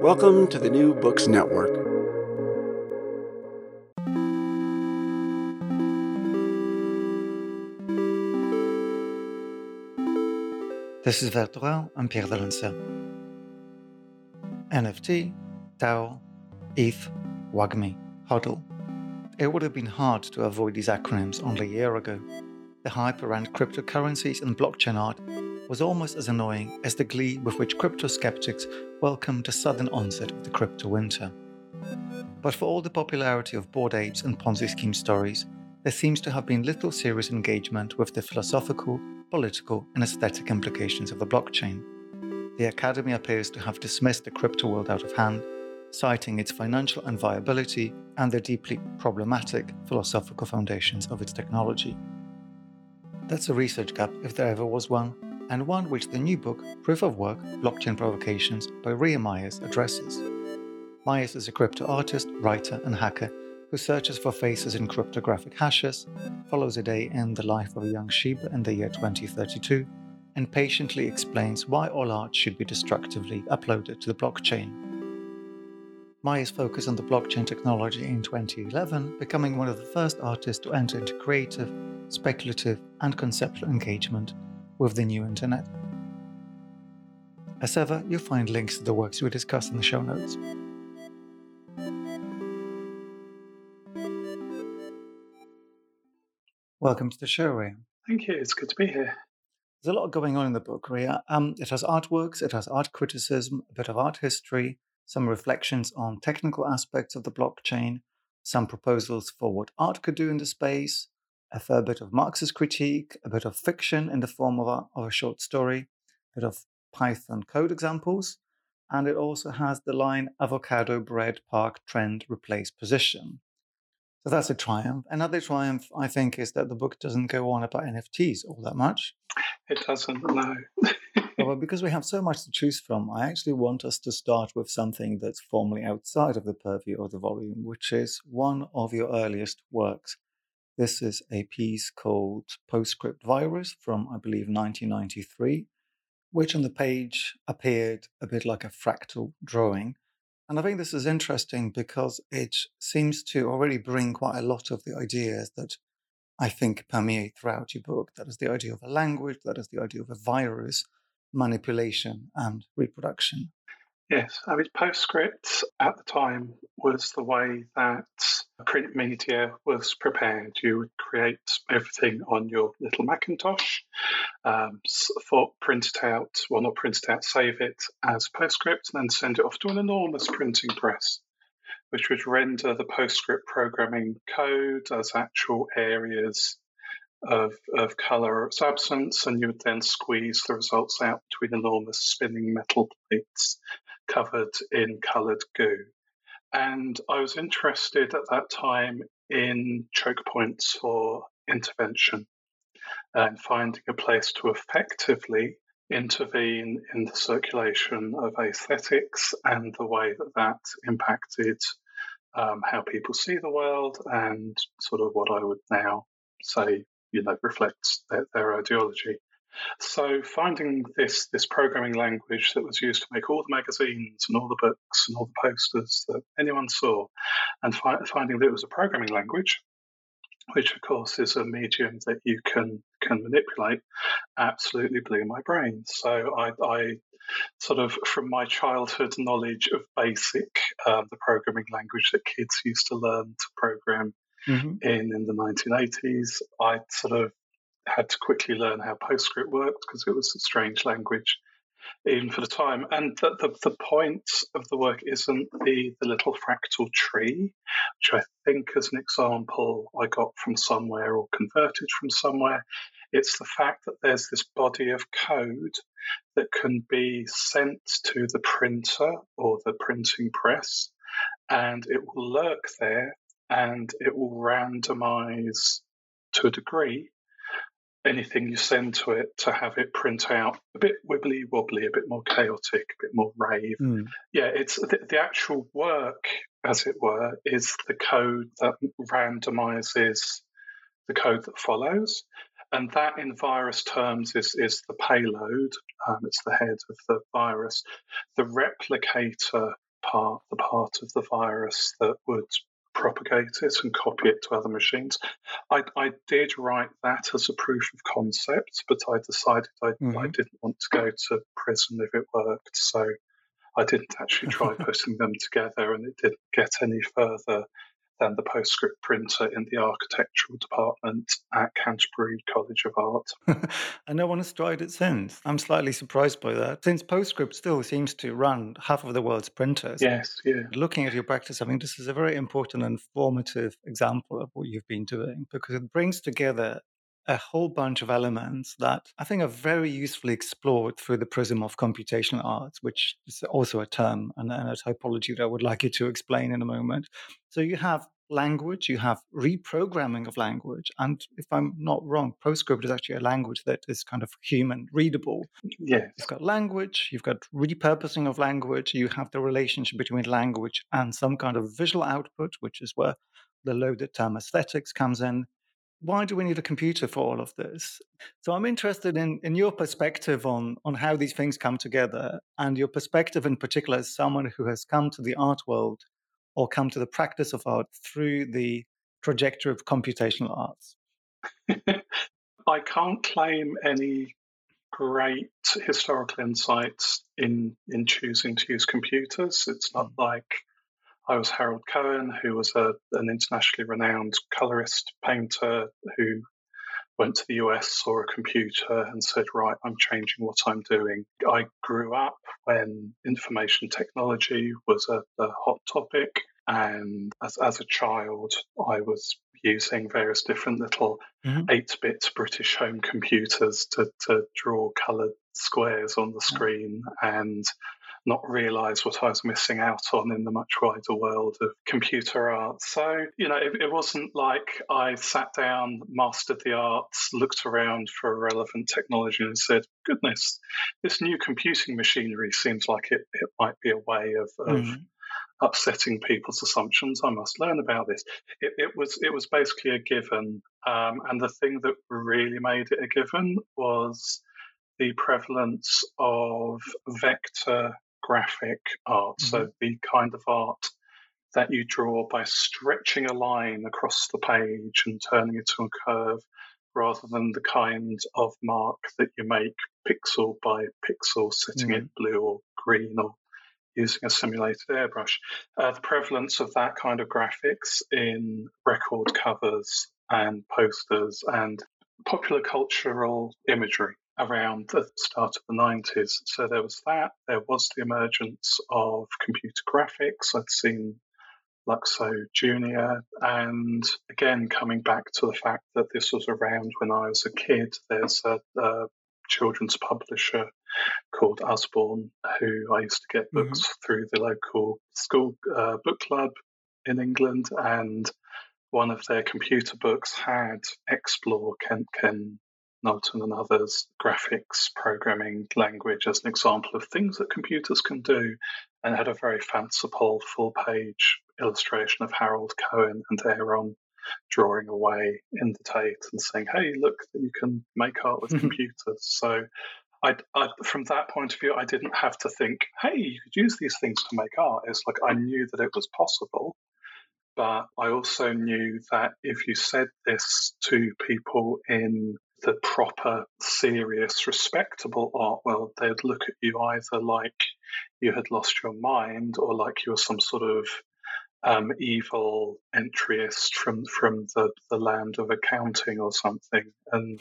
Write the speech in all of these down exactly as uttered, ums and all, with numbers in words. Welcome to the New Books Network. This is Verdran and Pierre d'Alancaisez. N F T, DAO, E T H, Wagmi, HODL. It would have been hard to avoid these acronyms only a year ago. The hype around cryptocurrencies and blockchain art was almost as annoying as the glee with which crypto-skeptics welcomed the sudden onset of the crypto winter. But for all the popularity of Bored Apes and Ponzi scheme stories, there seems to have been little serious engagement with the philosophical, political, and aesthetic implications of the blockchain. The academy appears to have dismissed the crypto world out of hand, citing its financial unviability and the deeply problematic philosophical foundations of its technology. That's a research gap if there ever was one, and one which the new book, Proof of Work: Blockchain Provocations by Rhea Myers addresses. Myers is a crypto artist, writer, and hacker who searches for faces in cryptographic hashes, follows a day in the life of a young Sheba in the year twenty thirty-two, and patiently explains why all art should be destructively uploaded to the blockchain. Myers focused on the blockchain technology in twenty eleven, becoming one of the first artists to enter into creative, speculative, and conceptual engagement with the new internet. As ever, you'll find links to the works we discuss in the show notes. Welcome to the show, Rhea. Thank you, it's good to be here. There's a lot going on in the book, Rhea. Um, it has artworks, it has art criticism, a bit of art history, some reflections on technical aspects of the blockchain, some proposals for what art could do in the space, a fair bit of Marxist critique, a bit of fiction in the form of a, of a short story, a bit of Python code examples, and it also has the line, avocado, bread, park, trend, replace, position. So that's a triumph. Another triumph, I think, is that the book doesn't go on about N F Ts all that much. It doesn't, no. Well, because we have so much to choose from, I actually want us to start with something that's formally outside of the purview of the volume, which is one of your earliest works. This is a piece called PostScript Virus from, I believe, nineteen ninety-three, which on the page appeared a bit like a fractal drawing. And I think this is interesting because it seems to already bring quite a lot of the ideas that I think permeate throughout your book. That is the idea of a language, that is the idea of a virus, manipulation and reproduction. Yes, I mean, PostScript at the time was the way that print media was prepared. You would create everything on your little Macintosh, um, print it out, well, not print it out, save it as PostScript, and then send it off to an enormous printing press, which would render the PostScript programming code as actual areas of, of colour or its absence, and you would then squeeze the results out between enormous spinning metal plates covered in coloured goo. And I was interested at that time in choke points for intervention and finding a place to effectively intervene in the circulation of aesthetics and the way that that impacted um, how people see the world and sort of what I would now say, you know, reflects their, their ideology. So finding this this programming language that was used to make all the magazines and all the books and all the posters that anyone saw, and fi- finding that it was a programming language, which of course is a medium that you can can manipulate, absolutely blew my brain. So I, I sort of, from my childhood knowledge of BASIC, um, the programming language that kids used to learn to program mm-hmm. in in the nineteen eighties, I sort of had to quickly learn how PostScript worked because it was a strange language even for the time. And the, the, the point of the work isn't the, the little fractal tree, which I think as an example I got from somewhere or converted from somewhere. It's the fact that there's this body of code that can be sent to the printer or the printing press, and it will lurk there and it will randomize to a degree anything you send to it to have it print out a bit wibbly wobbly, a bit more chaotic, a bit more rave. Mm. Yeah, it's the, the actual work, as it were, is the code that randomizes the code that follows. And that, in virus terms, is, is the payload. Um, it's the head of the virus. The replicator part, the part of the virus that would propagate it and copy it to other machines. I, I did write that as a proof of concept, but I decided I, mm-hmm. I didn't want to go to prison if it worked, so I didn't actually try putting them together, and it didn't get any further than the PostScript printer in the architectural department at Canterbury College of Art. And no one has tried it since. I'm slightly surprised by that, since PostScript still seems to run half of the world's printers. Yes, yeah. Looking at your practice, I think this is a very important and formative example of what you've been doing, because it brings together a whole bunch of elements that I think are very usefully explored through the prism of computational arts, which is also a term and a typology that I would like you to explain in a moment. So you have language, you have reprogramming of language, and if I'm not wrong, PostScript is actually a language that is kind of human readable. Yeah. You've got language, you've got repurposing of language, you have the relationship between language and some kind of visual output, which is where the loaded term aesthetics comes in. Why do we need a computer for all of this? So I'm interested in, in your perspective on, on how these things come together, and your perspective in particular as someone who has come to the art world or come to the practice of art through the trajectory of computational arts. I can't claim any great historical insights in, in choosing to use computers. It's not like I was Harold Cohen, who was a, an internationally renowned colorist, painter, who went to the U S, saw a computer and said, right, I'm changing what I'm doing. I grew up when information technology was a, a hot topic. And as, as a child, I was using various different little mm-hmm. eight-bit British home computers to, to draw coloured squares on the screen and not realise what I was missing out on in the much wider world of computer art. So, you know, it, it wasn't like I sat down, mastered the arts, looked around for relevant technology and said, goodness, this new computing machinery seems like it, it might be a way of, of mm-hmm. upsetting people's assumptions. I must learn about this. It, it was it was basically a given. Um, and the thing that really made it a given was the prevalence of vector graphic art, mm-hmm. so the kind of art that you draw by stretching a line across the page and turning it to a curve, rather than the kind of mark that you make pixel by pixel, setting mm-hmm. it blue or green or using a simulated airbrush. Uh, the prevalence of that kind of graphics in record covers and posters and popular cultural imagery around the start of the nineties. So there was that. There was the emergence of computer graphics. I'd seen Luxo Junior And again, coming back to the fact that this was around when I was a kid, there's a, a children's publisher called Usborne, who I used to get books mm-hmm. through the local school uh, book club in England, and one of their computer books had Explore Ken Ken Knowlton and others, graphics, programming, language as an example of things that computers can do, and had a very fanciful full-page illustration of Harold Cohen and Aaron drawing away in the Tate and saying, hey, look, you can make art with mm-hmm. computers. So I, I, from that point of view, I didn't have to think, hey, you could use these things to make art. It's like I knew that it was possible. But I also knew that if you said this to people in the proper, serious, respectable art world, they'd look at you either like you had lost your mind or like you were some sort of um, evil entryist from, from the, the land of accounting or something. And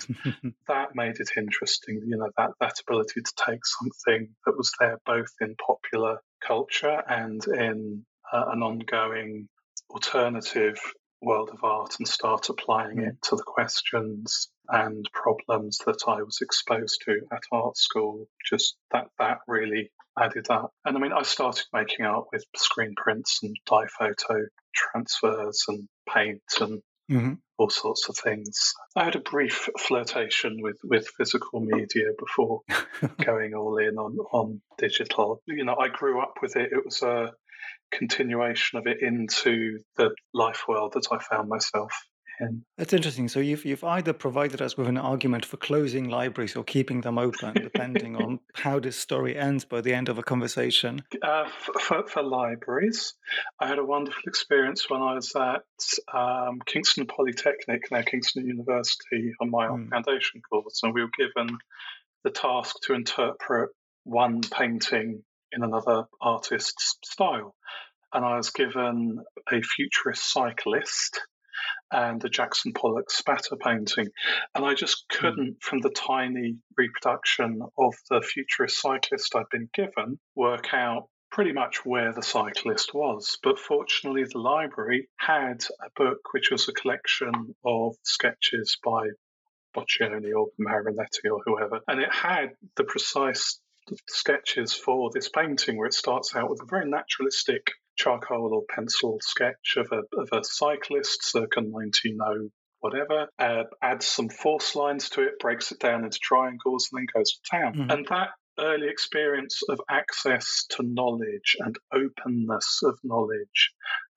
that made it interesting, you know, that, that ability to take something that was there both in popular culture and in uh, an ongoing alternative world of art and start applying it to the questions and problems that I was exposed to at art school. Just that that really added up. And I mean, I started making art with screen prints and dye photo transfers and paint and mm-hmm. all sorts of things. I had a brief flirtation with, with physical media before going all in on, on digital. You know, I grew up with it. It was a continuation of it into the life world that I found myself in. That's interesting. So you've you've either provided us with an argument for closing libraries or keeping them open, depending on how this story ends by the end of a conversation. Uh, for, for libraries, I had a wonderful experience when I was at um, Kingston Polytechnic, now Kingston University, on my mm. foundation course, and we were given the task to interpret one painting in another artist's style. And I was given a futurist cyclist and a Jackson Pollock spatter painting. And I just couldn't, from the tiny reproduction of the futurist cyclist I'd been given, work out pretty much where the cyclist was. But fortunately, the library had a book which was a collection of sketches by Boccioni or Marinetti or whoever. And it had the precise sketches for this painting, where it starts out with a very naturalistic charcoal or pencil sketch of a of a cyclist circa nineteen oh whatever, uh, adds some force lines to it, breaks it down into triangles, and then goes to town. Mm-hmm. And that early experience of access to knowledge and openness of knowledge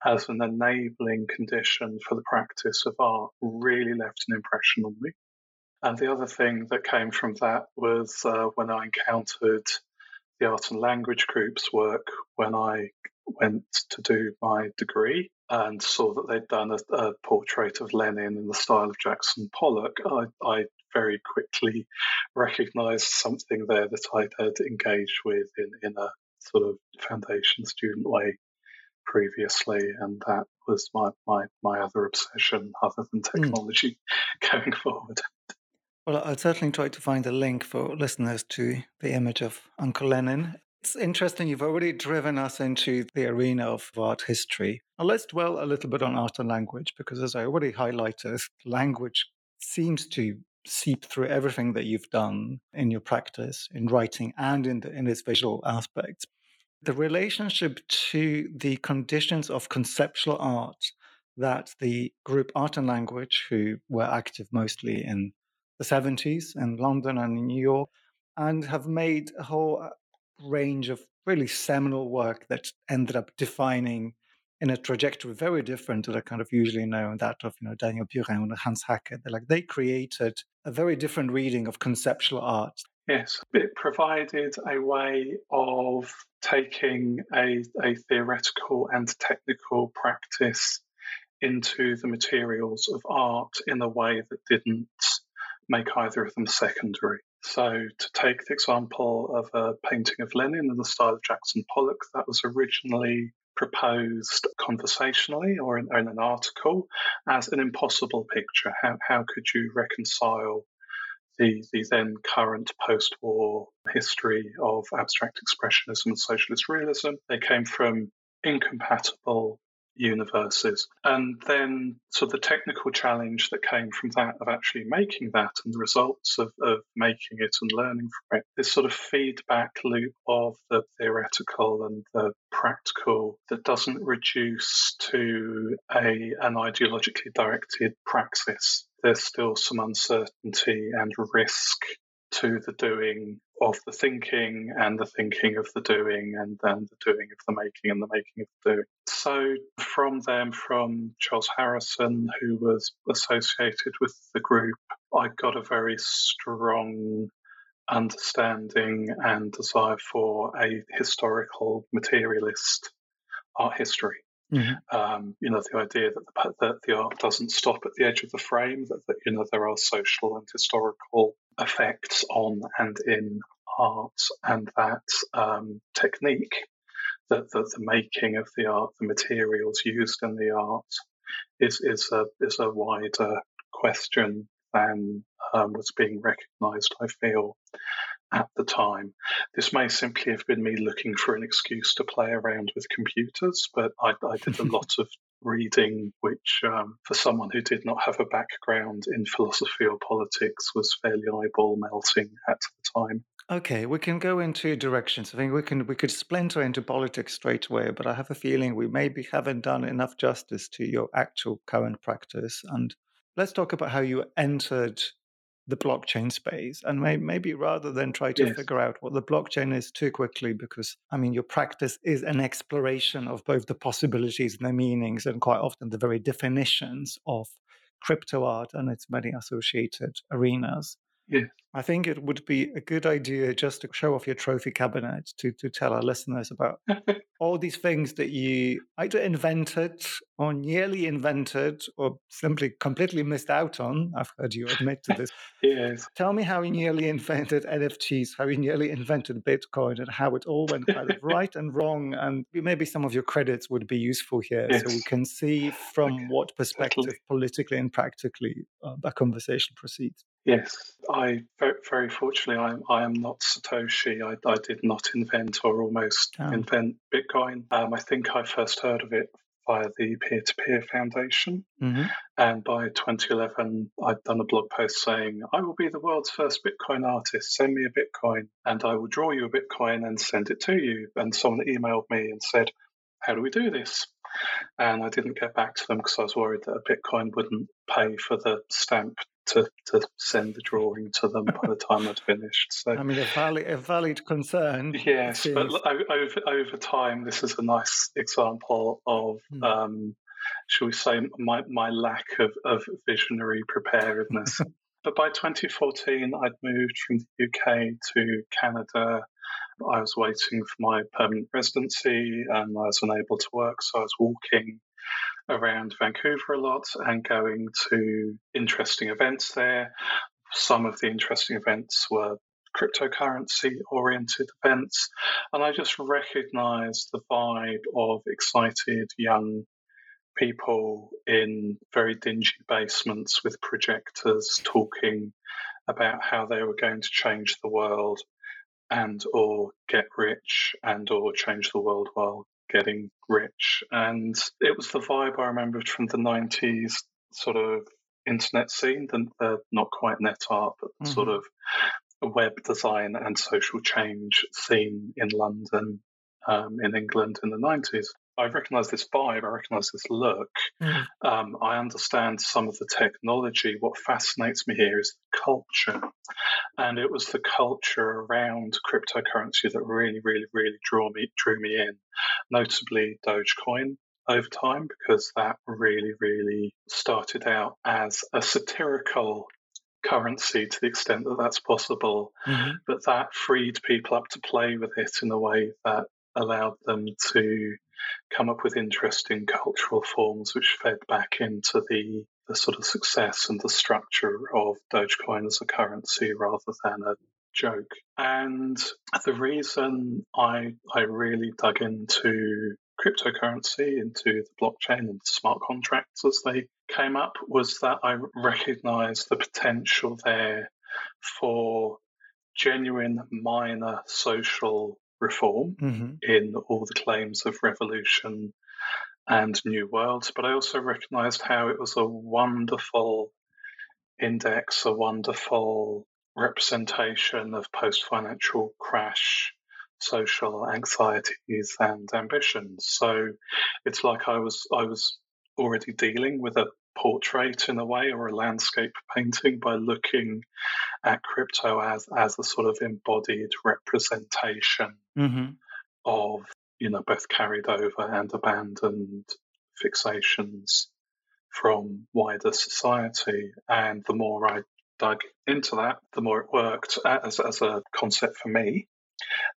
as an enabling condition for the practice of art really left an impression on me. And the other thing that came from that was uh, when I encountered the Art and Language group's work when I went to do my degree and saw that they'd done a, a portrait of Lenin in the style of Jackson Pollock. I, I very quickly recognised something there that I had engaged with in, in a sort of foundation student way previously, and that was my, my, my other obsession other than technology mm. going forward. Well, I'll certainly try to find a link for listeners to the image of Uncle Lenin. It's interesting, you've already driven us into the arena of art history. Now, let's dwell a little bit on art and language, because as I already highlighted, language seems to seep through everything that you've done in your practice, in writing and in, the, in its visual aspects. The relationship to the conditions of conceptual art that the group Art and Language, who were active mostly in the seventies in London and in New York, and have made a whole range of really seminal work that ended up defining in a trajectory very different to the kind of usually known, that of, you know, Daniel Buren and Hans Hackett. They're like, they created a very different reading of conceptual art. Yes, it provided a way of taking a, a theoretical and technical practice into the materials of art in a way that didn't make either of them secondary. So to take the example of a painting of Lenin in the style of Jackson Pollock, that was originally proposed conversationally or in, in an article as an impossible picture. How how could you reconcile the, the then current post-war history of abstract expressionism and socialist realism? They came from incompatible universes. And then so the technical challenge that came from that of actually making that and the results of, of making it and learning from it, this sort of feedback loop of the theoretical and the practical that doesn't reduce to a an ideologically directed praxis there's still some uncertainty and risk to the doing of the thinking and the thinking of the doing and then the doing of the making and the making of the doing. So from them, from Charles Harrison, who was associated with the group, I got a very strong understanding and desire for a historical materialist art history. Mm-hmm. Um, you know, the idea that the, that the art doesn't stop at the edge of the frame, that, that, you know, there are social and historical effects on and in art, and that um, technique, that, that the making of the art, the materials used in the art, is is a is a wider question than um, was being recognised, I feel, at the time. This may simply have been me looking for an excuse to play around with computers, but I, I did a lot of reading, which um, for someone who did not have a background in philosophy or politics was fairly eyeball melting at the time. Okay, we can go in two directions. I think we can we could splinter into politics straight away, but I have a feeling we maybe haven't done enough justice to your actual current practice. And let's talk about how you entered the blockchain space, and may, maybe rather than try to yes. figure out what the blockchain is too quickly, because I mean your practice is an exploration of both the possibilities and the meanings, and quite often the very definitions of crypto art and its many associated arenas. Yes. I think it would be a good idea just to show off your trophy cabinet to to tell our listeners about all these things that you either invented or nearly invented or simply completely missed out on. I've heard you admit to this. Yes. Tell me how you nearly invented N F Ts, how you nearly invented Bitcoin, and how it all went kind of right and wrong. And maybe some of your credits would be useful here, yes. so we can see from okay. what perspective, Definitely. politically and practically, uh, that conversation proceeds. Yes, I very, very fortunately I, I am not Satoshi. I, I did not invent or almost oh. invent Bitcoin. Um, I think I first heard of it via the Peer-to-Peer Foundation, mm-hmm. and by twenty eleven I'd done a blog post saying, "I will be the world's first Bitcoin artist. Send me a Bitcoin, and I will draw you a Bitcoin and send it to you." And someone emailed me and said, "How do we do this?" And I didn't get back to them because I was worried that a Bitcoin wouldn't pay for the stamp to, to send the drawing to them by the time I'd finished. So I mean, a valid, a valid concern. Yes, but over, over time, this is a nice example of, mm. um, shall we say, my, my lack of, of visionary preparedness. But by twenty fourteen, I'd moved from the U K to Canada. I was waiting for my permanent residency and I was unable to work, so I was walking around Vancouver a lot and going to interesting events there. Some of the interesting events were cryptocurrency-oriented events, and I just recognised the vibe of excited young people in very dingy basements with projectors talking about how they were going to change the world and or get rich and or change the world while getting rich. And it was the vibe I remembered from the nineties sort of internet scene, the, the not quite net art, but mm-hmm. sort of web design and social change scene in London, um, in England in the nineties. I recognise this vibe, I recognise this look. Mm. Um, I understand some of the technology. What fascinates me here is the culture. And it was the culture around cryptocurrency that really, really, really drew me, drew me in, notably Dogecoin over time, because that really, really started out as a satirical currency to the extent that that's possible. Mm-hmm. But that freed people up to play with it in a way that allowed them to come up with interesting cultural forms which fed back into the, the sort of success and the structure of Dogecoin as a currency rather than a joke. And the reason I I really dug into cryptocurrency, into the blockchain and smart contracts as they came up, was that I recognised the potential there for genuine minor social reform mm-hmm. in all the claims of revolution and new worlds, but I also recognised how it was a wonderful index, a wonderful representation of post-financial crash social anxieties and ambitions. So it's like I was I was already dealing with a portrait in a way, or a landscape painting, by looking at crypto as as a sort of embodied representation mm-hmm. of, you know, both carried over and abandoned fixations from wider society. And the more I dug into that, the more it worked as as a concept for me.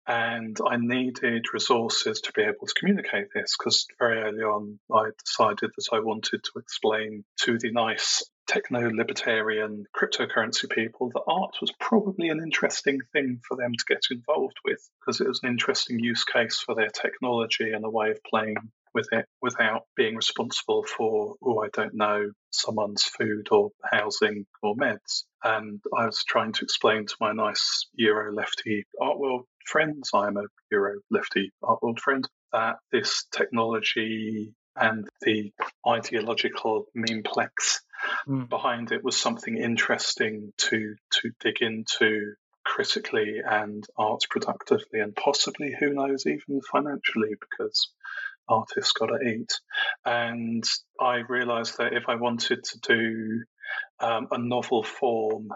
And I needed resources to be able to communicate this, because very early on I decided that I wanted to explain to the nice techno-libertarian cryptocurrency people that art was probably an interesting thing for them to get involved with, because it was an interesting use case for their technology and a way of playing with it without being responsible for, oh, I don't know, someone's food or housing or meds. And I was trying to explain to my nice Euro-lefty art world friends, I'm a Euro-lefty art world friend, that this technology and the ideological memeplex mm. behind it was something interesting to to dig into critically and art productively, and possibly, who knows, even financially, because artists got to eat. And I realized that if I wanted to do um, a novel form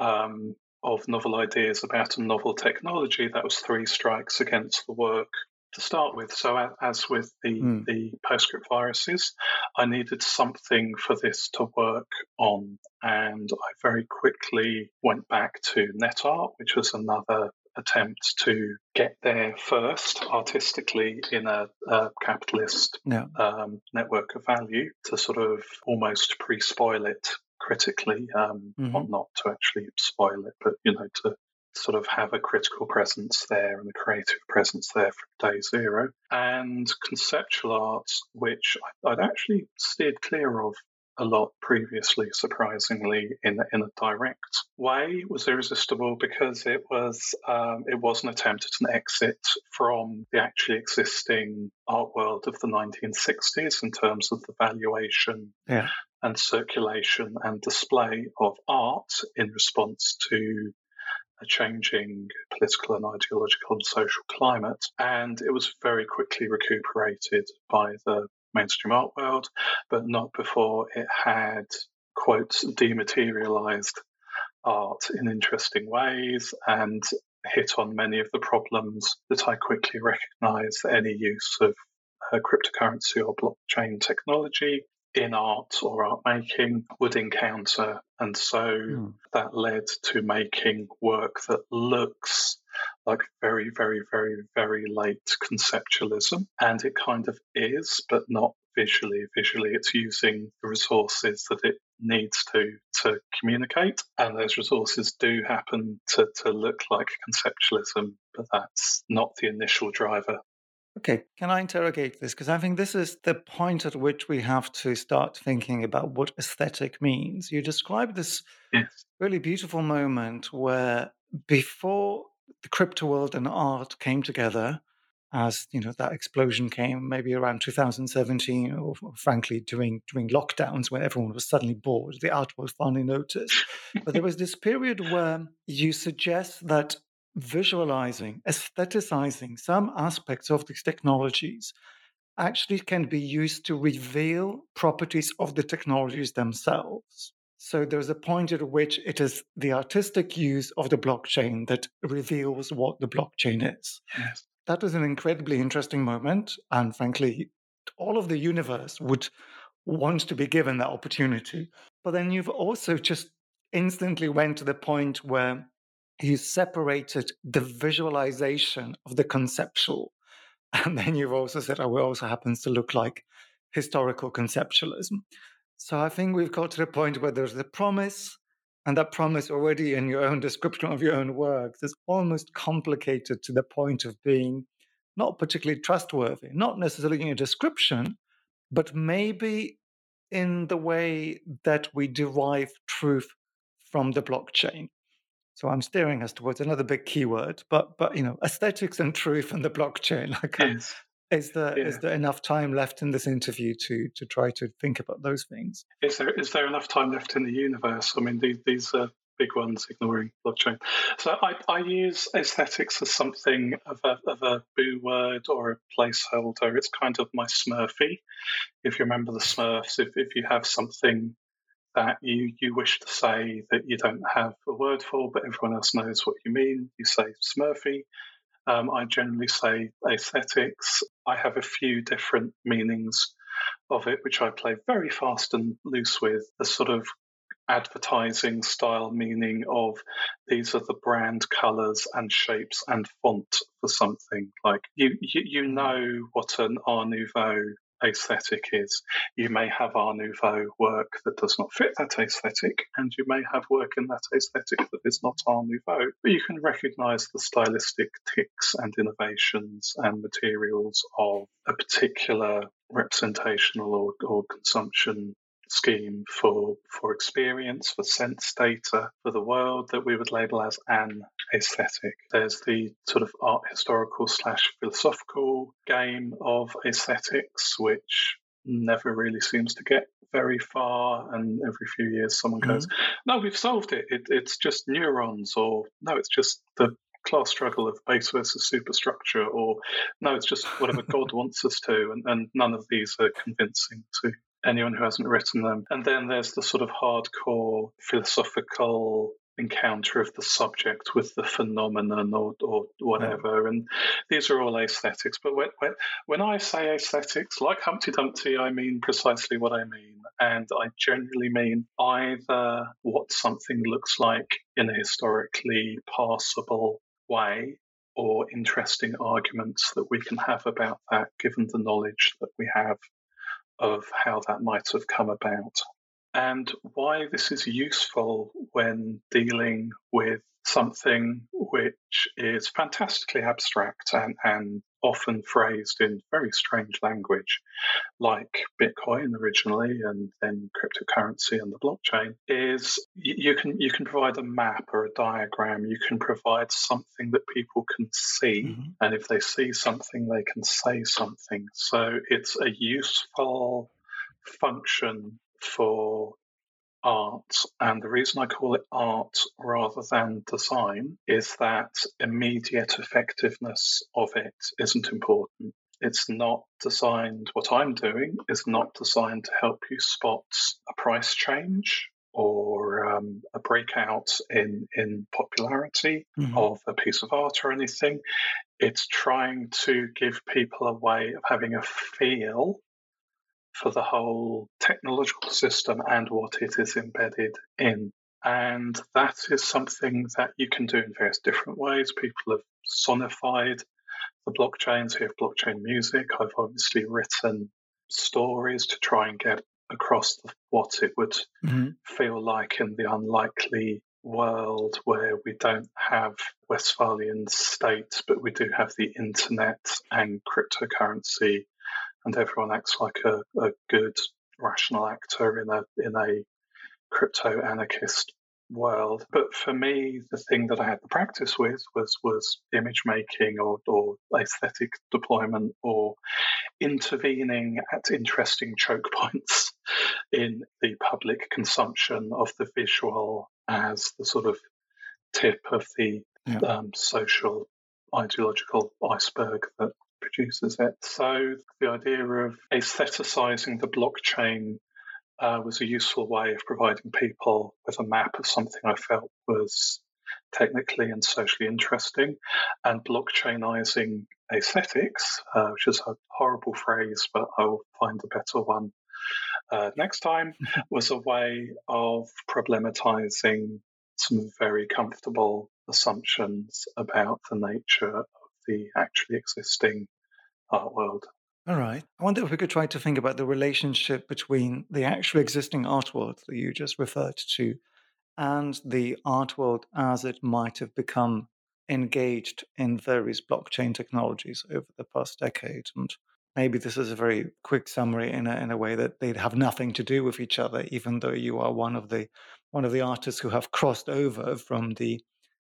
um, of novel ideas about a novel technology, that was three strikes against the work to start with. So as with the, mm. the PostScript viruses, I needed something for this to work on. And I very quickly went back to NetArt, which was another attempt to get there first artistically in a, a capitalist yeah. um, network of value, to sort of almost pre-spoil it critically, um, mm-hmm. well, not to actually spoil it, but, you know, to sort of have a critical presence there and a creative presence there from day zero. And conceptual arts, which I'd actually steered clear of a lot previously, surprisingly, in in a direct way, was irresistible, because it was um, it was an attempt at an exit from the actually existing art world of the nineteen sixties in terms of the valuation yeah. and circulation and display of art in response to a changing political and ideological and social climate. And it was very quickly recuperated by the mainstream art world, but not before it had, quote, dematerialized art in interesting ways and hit on many of the problems that I quickly recognized any use of uh, cryptocurrency or blockchain technology in art or art making would encounter. And so mm. that led to making work that looks like very, very, very, very late conceptualism. And it kind of is, but not visually. Visually, it's using the resources that it needs to to communicate. And those resources do happen to, to look like conceptualism, but that's not the initial driver. Okay, can I interrogate this? Because I think this is the point at which we have to start thinking about what aesthetic means. You describe this yes. really beautiful moment where, before the crypto world and art came together, as you know, that explosion came maybe around two thousand seventeen, or, or frankly during during lockdowns when everyone was suddenly bored, the art world finally noticed. But there was this period where you suggest that visualizing, aestheticizing some aspects of these technologies actually can be used to reveal properties of the technologies themselves. So there's a point at which it is the artistic use of the blockchain that reveals what the blockchain is. Yes. That was an incredibly interesting moment. And frankly, all of the universe would want to be given that opportunity. But then you've also just instantly went to the point where you separated the visualization of the conceptual. And then you've also said, oh, it also happens to look like historical conceptualism. So I think we've got to the point where there's the promise, and that promise already in your own description of your own work is almost complicated to the point of being not particularly trustworthy, not necessarily in your description, but maybe in the way that we derive truth from the blockchain. So I'm steering us towards another big keyword, but but you know, aesthetics and truth and the blockchain. Like yes. Is there yeah. is there enough time left in this interview to to try to think about those things? Is there is there enough time left in the universe? I mean, these, these are big ones ignoring blockchain. So I, I use aesthetics as something of a, of a boo word or a placeholder. It's kind of my Smurfy. If you remember the Smurfs, if, if you have something that you, you wish to say that you don't have a word for, but everyone else knows what you mean, you say Smurfy. Um, I generally say aesthetics. I have a few different meanings of it, which I play very fast and loose with, a sort of advertising style meaning of these are the brand colours and shapes and font for something. Like you, you, you know what an Art Nouveau aesthetic is. You may have Art Nouveau work that does not fit that aesthetic, and you may have work in that aesthetic that is not Art Nouveau, but you can recognise the stylistic tics and innovations and materials of a particular representational or, or consumption scheme for for experience, for sense data, for the world that we would label as an aesthetic. There's the sort of art historical slash philosophical game of aesthetics, which never really seems to get very far, and every few years someone mm-hmm. goes, no, we've solved it. it. It's just neurons, or no, it's just the class struggle of base versus superstructure, or no, it's just whatever God wants us to, and, and none of these are convincing to anyone who hasn't written them. And then there's the sort of hardcore philosophical encounter of the subject with the phenomenon or, or whatever. And these are all aesthetics. But when, when, when I say aesthetics, like Humpty Dumpty, I mean precisely what I mean. And I generally mean either what something looks like in a historically passable way, or interesting arguments that we can have about that given the knowledge that we have of how that might have come about, and why this is useful when dealing with something which is fantastically abstract and, and often phrased in very strange language, like Bitcoin originally and then cryptocurrency and the blockchain, is you can you can provide a map or a diagram. You can provide something that people can see, mm-hmm. and if they see something, they can say something. So it's a useful function for art, and the reason I call it art rather than design is that immediate effectiveness of it isn't important. It's not designed, what I'm doing is not designed to help you spot a price change or um, a breakout in, in popularity mm-hmm. of a piece of art or anything. It's trying to give people a way of having a feel for the whole technological system and what it is embedded in. And that is something that you can do in various different ways. People have sonified the blockchains. We have blockchain music. I've obviously written stories to try and get across the, what it would mm-hmm. feel like in the unlikely world where we don't have Westphalian states, but we do have the internet and cryptocurrency, and everyone acts like a, a good, rational actor in a in a crypto-anarchist world. But for me, the thing that I had to practice with was, was image making or, or aesthetic deployment or intervening at interesting choke points in the public consumption of the visual as the sort of tip of the yeah. um, social, ideological iceberg that produces it. So the idea of aestheticizing the blockchain uh, was a useful way of providing people with a map of something I felt was technically and socially interesting, and blockchainizing aesthetics, uh, which is a horrible phrase, but I'll find a better one uh, next time, was a way of problematizing some very comfortable assumptions about the nature of the actually existing art world. All right. I wonder if we could try to think about the relationship between the actual existing art world that you just referred to and the art world as it might have become engaged in various blockchain technologies over the past decade. And maybe this is a very quick summary in a, in a way that they'd have nothing to do with each other, even though you are one of the one of the artists who have crossed over from the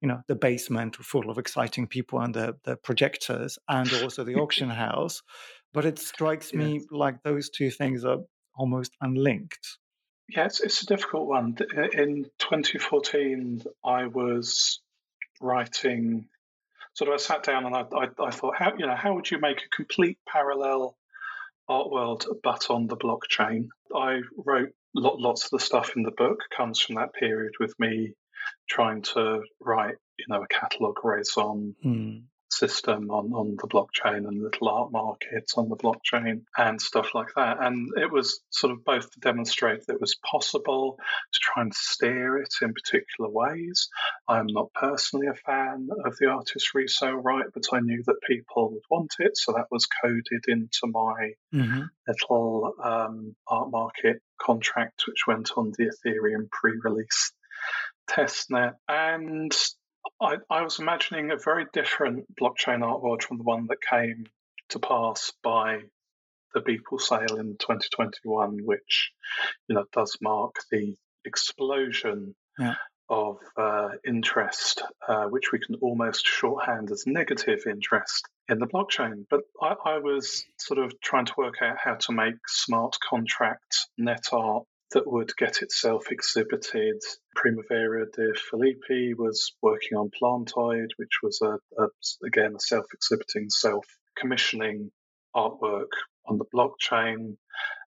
you know, the basement full of exciting people and the, the projectors and also the auction house. But it strikes me yes. like those two things are almost unlinked. Yeah, it's, it's a difficult one. In twenty fourteen, I was writing. Sort of, I sat down and I, I, I thought, how you know, how would you make a complete parallel art world but on the blockchain? I wrote lot, lots of the stuff in the book comes from that period with me trying to write, you know, a catalog raison mm. system on, on the blockchain and little art markets on the blockchain and stuff like that. And it was sort of both to demonstrate that it was possible, to try and steer it in particular ways. I'm not personally a fan of the artist resale right, but I knew that people would want it. So that was coded into my mm-hmm. little um, art market contract, which went on the Ethereum pre-release testnet. And I, I was imagining a very different blockchain art world from the one that came to pass by the Beeple sale in twenty twenty-one, which, you know, does mark the explosion yeah. of uh, interest, uh, which we can almost shorthand as negative interest in the blockchain. But I, I was sort of trying to work out how to make smart contract net art that would get itself exhibited. Primavera de Filippi was working on Plantoid, which was, a, a again, a self-exhibiting, self-commissioning artwork on the blockchain.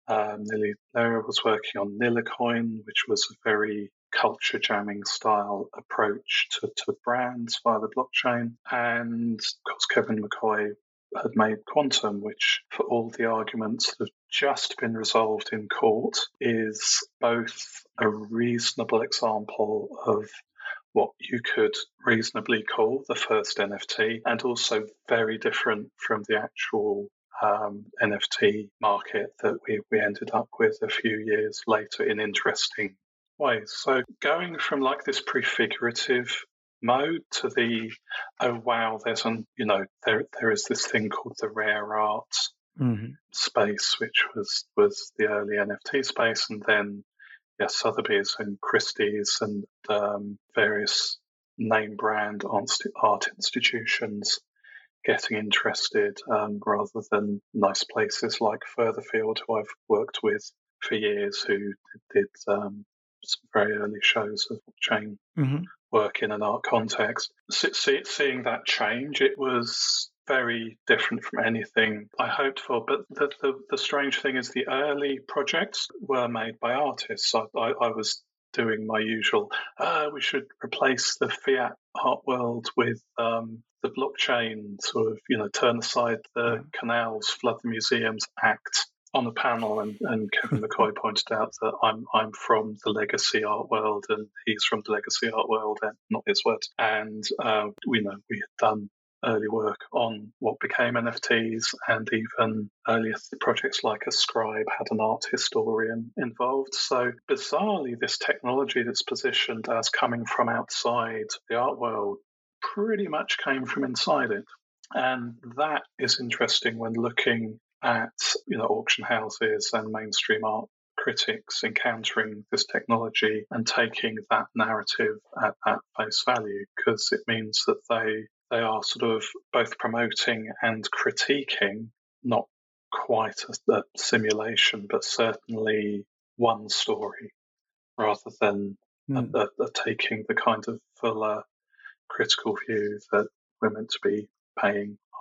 Um, Nili Lera was working on Nilicoin, which was a very culture-jamming style approach to, to brands via the blockchain. And, of course, Kevin McCoy had made Quantum, which, for all the arguments that have just been resolved in court, is both a reasonable example of what you could reasonably call the first N F T, and also very different from the actual um, N F T market that we, we ended up with a few years later in interesting ways. So going from like this prefigurative mode to the, oh wow, there's an, you know, there there is this thing called the rare art mm-hmm. space, which was was the early N F T space, and then yeah, Sotheby's and Christie's and um, various name brand art institutions getting interested, um, rather than nice places like Furtherfield, who I've worked with for years, who did, did um, some very early shows of blockchain mm-hmm. work in an art context. See, see, seeing that change, it was very different from anything I hoped for. But the, the, the strange thing is the early projects were made by artists. I, I, I was doing my usual, uh, we should replace the fiat art world with um, the blockchain, sort of, you know, turn aside the yeah. canals, flood the museums, act on the panel, and, and Kevin McCoy pointed out that I'm I'm from the legacy art world, and he's from the legacy art world, and not his words. And uh, we know we had done early work on what became N F Ts, and even earlier projects like Ascribe had an art historian involved. So bizarrely, this technology that's positioned as coming from outside the art world pretty much came from inside it, and that is interesting when looking at, you know, auction houses and mainstream art critics encountering this technology and taking that narrative at, at face value, because it means that they they are sort of both promoting and critiquing not quite a, a simulation, but certainly one story, rather than mm. a, a, a taking the kind of fuller critical view that we're meant to be paying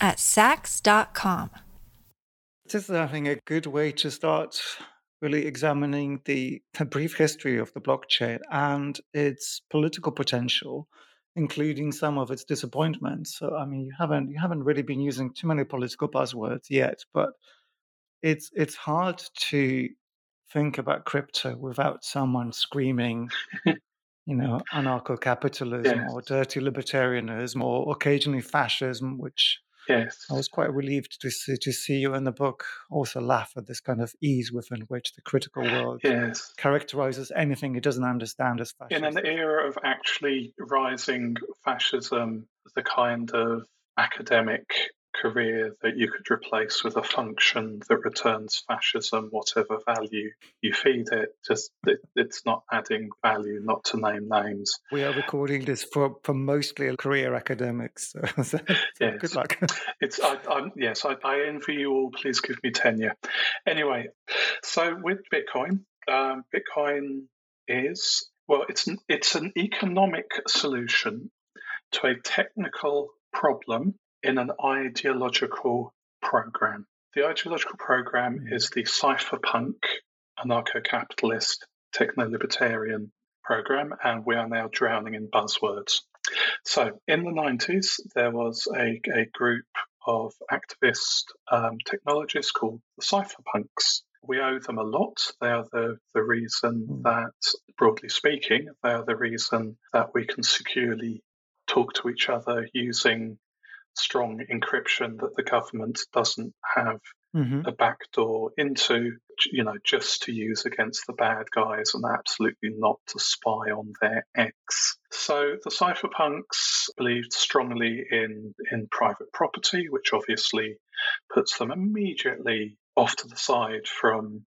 at Saks dot com. This is, I think, a good way to start really examining the, the brief history of the blockchain and its political potential, including some of its disappointments. So, I mean, you haven't you haven't really been using too many political buzzwords yet, but it's it's hard to think about crypto without someone screaming, you know, anarcho-capitalism yes. or dirty libertarianism or occasionally fascism, which Yes. I was quite relieved to see, to see you in the book also laugh at this kind of ease within which the critical world yes. characterizes anything it doesn't understand as fascism. In an era of actually rising fascism, the kind of academic career that you could replace with a function that returns fascism, whatever value you feed it, just it, it's not adding value, not to name names. We are recording this for, for mostly career academics. So, so yes. Good luck. It's I, I'm, yes, I, I envy you all. Please give me tenure. Anyway, so with Bitcoin, um, Bitcoin is well, it's an, it's an economic solution to a technical problem in an ideological program. The ideological program is the cypherpunk, anarcho-capitalist, techno-libertarian program, and we are now drowning in buzzwords. So in the nineties, there was a, a group of activist um, technologists called the cypherpunks. We owe them a lot. They are the, the reason that, broadly speaking, they are the reason that we can securely talk to each other using strong encryption that the government doesn't have mm-hmm. a backdoor into, you know, just to use against the bad guys and absolutely not to spy on their ex. So the cypherpunks believed strongly in, in private property, which obviously puts them immediately off to the side from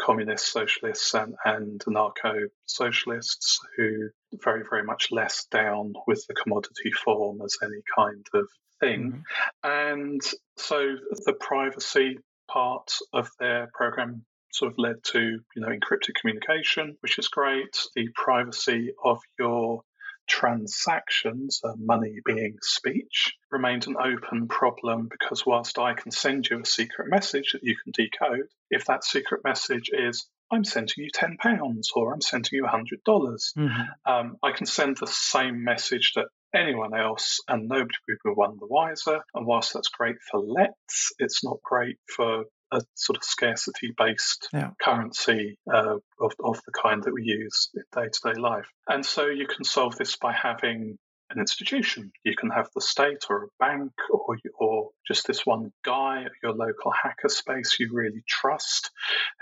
communist socialists and, and anarcho-socialists who are very, very much less down with the commodity form as any kind of thing. Mm-hmm. And so the privacy part of their program sort of led to, you know, encrypted communication, which is great. The privacy of your transactions, uh, money being speech, remained an open problem because whilst I can send you a secret message that you can decode, if that secret message is, I'm sending you ten pounds or I'm sending you one hundred dollars, mm-hmm. um, I can send the same message to anyone else and nobody will be one the wiser. And whilst that's great for lets, it's not great for a sort of scarcity-based yeah. currency uh, of, of the kind that we use in day-to-day life. And so you can solve this by having an institution. You can have the state or a bank or, or just this one guy at your local hacker space you really trust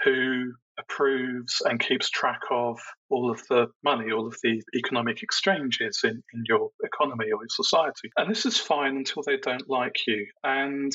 who approves and keeps track of all of the money, all of the economic exchanges in, in your economy or your society. And this is fine until they don't like you. And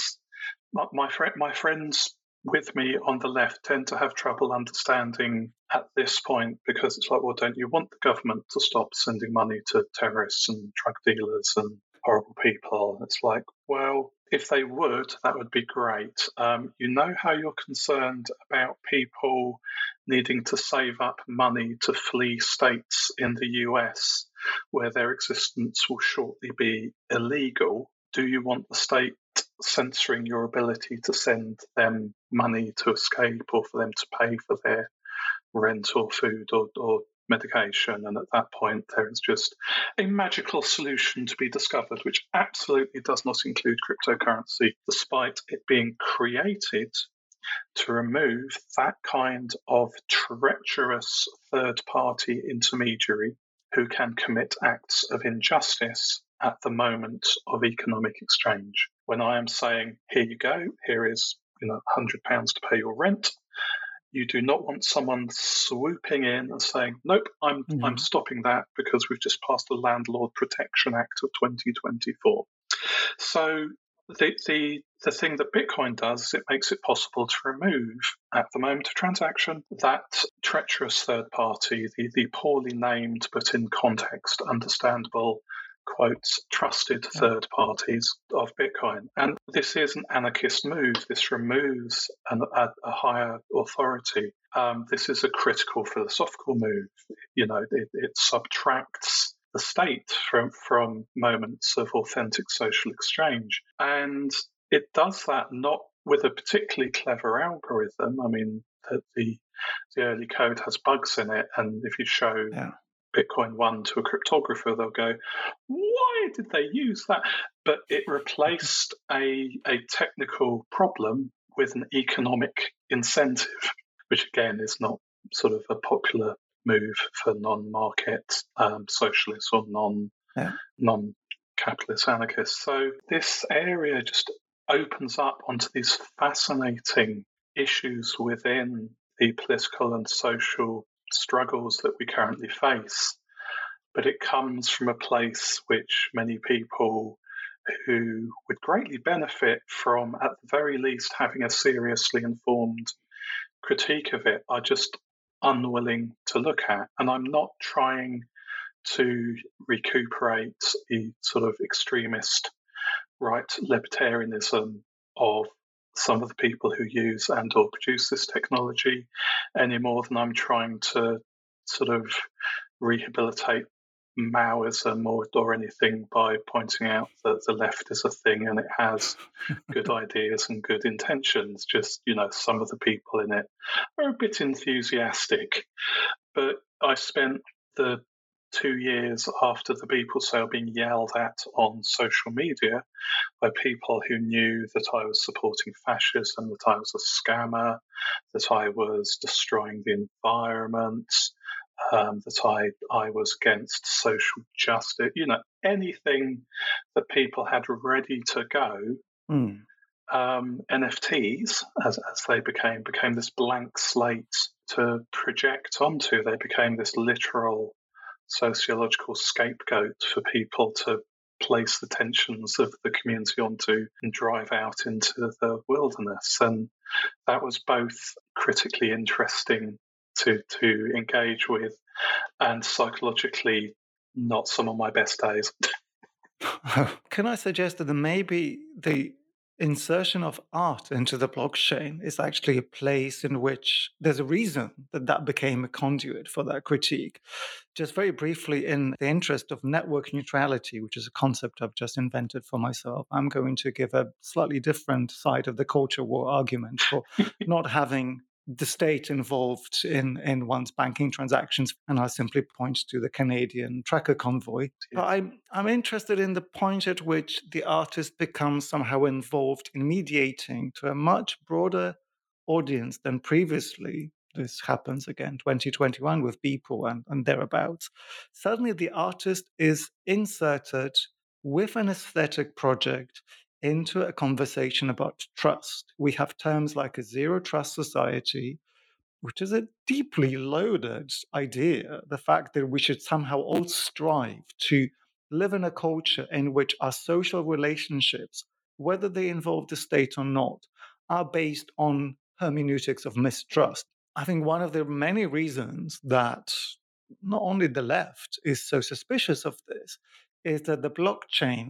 my, my, friend, my friends with me on the left tend to have trouble understanding at this point because it's like, well, don't you want the government to stop sending money to terrorists and drug dealers and horrible people? And it's like, well, if they would, that would be great. Um, you know how you're concerned about people needing to save up money to flee states in the U S where their existence will shortly be illegal. Do you want the state censoring your ability to send them money to escape or for them to pay for their rent or food or, or medication? And at that point, there is just a magical solution to be discovered, which absolutely does not include cryptocurrency, despite it being created to remove that kind of treacherous third-party intermediary who can commit acts of injustice at the moment of economic exchange. When I am saying, here you go, here is, you know, one hundred pounds to pay your rent, you do not want someone swooping in and saying, nope, I'm mm-hmm. I'm stopping that because we've just passed the Landlord Protection Act of twenty twenty-four. So the, the, the thing that Bitcoin does is it makes it possible to remove, at the moment of transaction, that treacherous third party, the, the poorly named but in context understandable quotes, trusted third parties of Bitcoin. And this is an anarchist move. This removes an, a, a higher authority. Um, this is a critical philosophical move. You know, it, it subtracts the state from, from moments of authentic social exchange. And it does that not with a particularly clever algorithm. I mean, the, the, the early code has bugs in it. And if you show... Yeah. Bitcoin one to a cryptographer, they'll go, why did they use that? But it replaced a a technical problem with an economic incentive, which again is not sort of a popular move for non-market um, socialists or non, yeah. non capitalist anarchists. So this area just opens up onto these fascinating issues within the political and social struggles that we currently face. But it comes from a place which many people who would greatly benefit from, at the very least, having a seriously informed critique of it, are just unwilling to look at. And I'm not trying to recuperate the sort of extremist right libertarianism of some of the people who use and or produce this technology any more than I'm trying to sort of rehabilitate Maoism or, or anything by pointing out that the left is a thing and it has good ideas and good intentions. Just, you know, some of the people in it are a bit enthusiastic. But I spent the two years after the Beeple sale being yelled at on social media by people who knew that I was supporting fascism, that I was a scammer, that I was destroying the environment, Um, that I, I was against social justice, you know, anything that people had ready to go. Mm. Um, N F Ts, as, as they became, became this blank slate to project onto. They became this literal sociological scapegoat for people to place the tensions of the community onto and drive out into the wilderness. And that was both critically interesting To, to engage with, and psychologically not some of my best days. Can I suggest that maybe the insertion of art into the blockchain is actually a place in which there's a reason that that became a conduit for that critique? Just very briefly, in the interest of network neutrality, which is a concept I've just invented for myself, I'm going to give a slightly different side of the culture war argument for not having the state involved in, in one's banking transactions, and I simply point to the Canadian tracker convoy. But I'm, I'm interested in the point at which the artist becomes somehow involved in mediating to a much broader audience than previously. This happens again, twenty twenty-one with Beeple and, and thereabouts. Suddenly the artist is inserted with an aesthetic project into a conversation about trust. We have terms like a zero trust society, which is a deeply loaded idea. The fact that we should somehow all strive to live in a culture in which our social relationships, whether they involve the state or not, are based on hermeneutics of mistrust. I think one of the many reasons that not only the left is so suspicious of this is that the blockchain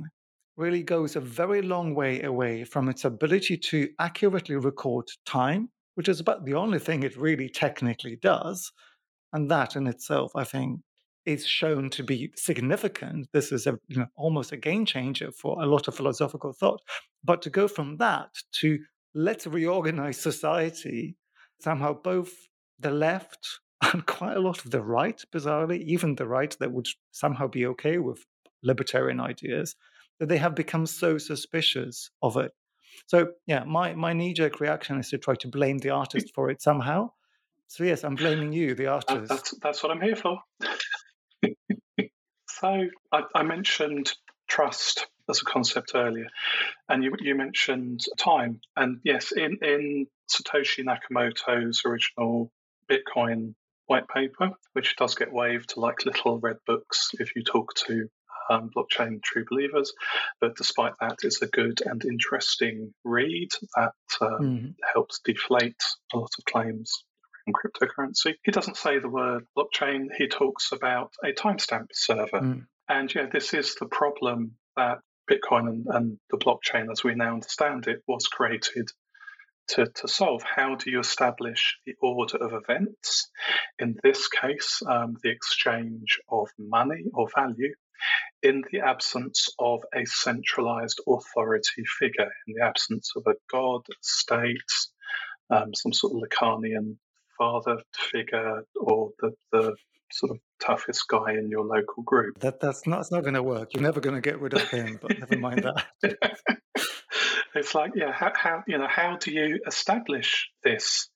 really goes a very long way away from its ability to accurately record time, which is about the only thing it really technically does. And that in itself, I think, is shown to be significant. This is a, you know, almost a game changer for a lot of philosophical thought. But to go from that to let's reorganize society, somehow both the left and quite a lot of the right, bizarrely, even the right that would somehow be okay with libertarian ideas, that they have become so suspicious of it. So, yeah, my, my knee-jerk reaction is to try to blame the artist for it somehow. So, yes, I'm blaming you, the artist. That's, that's what I'm here for. So, I, I mentioned trust as a concept earlier, and you, you mentioned time. And, yes, in, in Satoshi Nakamoto's original Bitcoin white paper, which does get waved to like little red books if you talk to Um, blockchain true believers, but despite that, it's a good and interesting read that um, mm-hmm. helps deflate a lot of claims around cryptocurrency. He doesn't say the word blockchain, he talks about a timestamp server. Mm. And yeah, this is the problem that Bitcoin and, and the blockchain as we now understand it was created to, to solve. How do you establish the order of events? In this case, um, the exchange of money or value in the absence of a centralized authority figure, in the absence of a god, state, um, some sort of Lacanian father figure, or the, the sort of toughest guy in your local group. That That's not, it's not going to work. You're never going to get rid of him, but never mind that. It's like, yeah, how, how you know, how do you establish this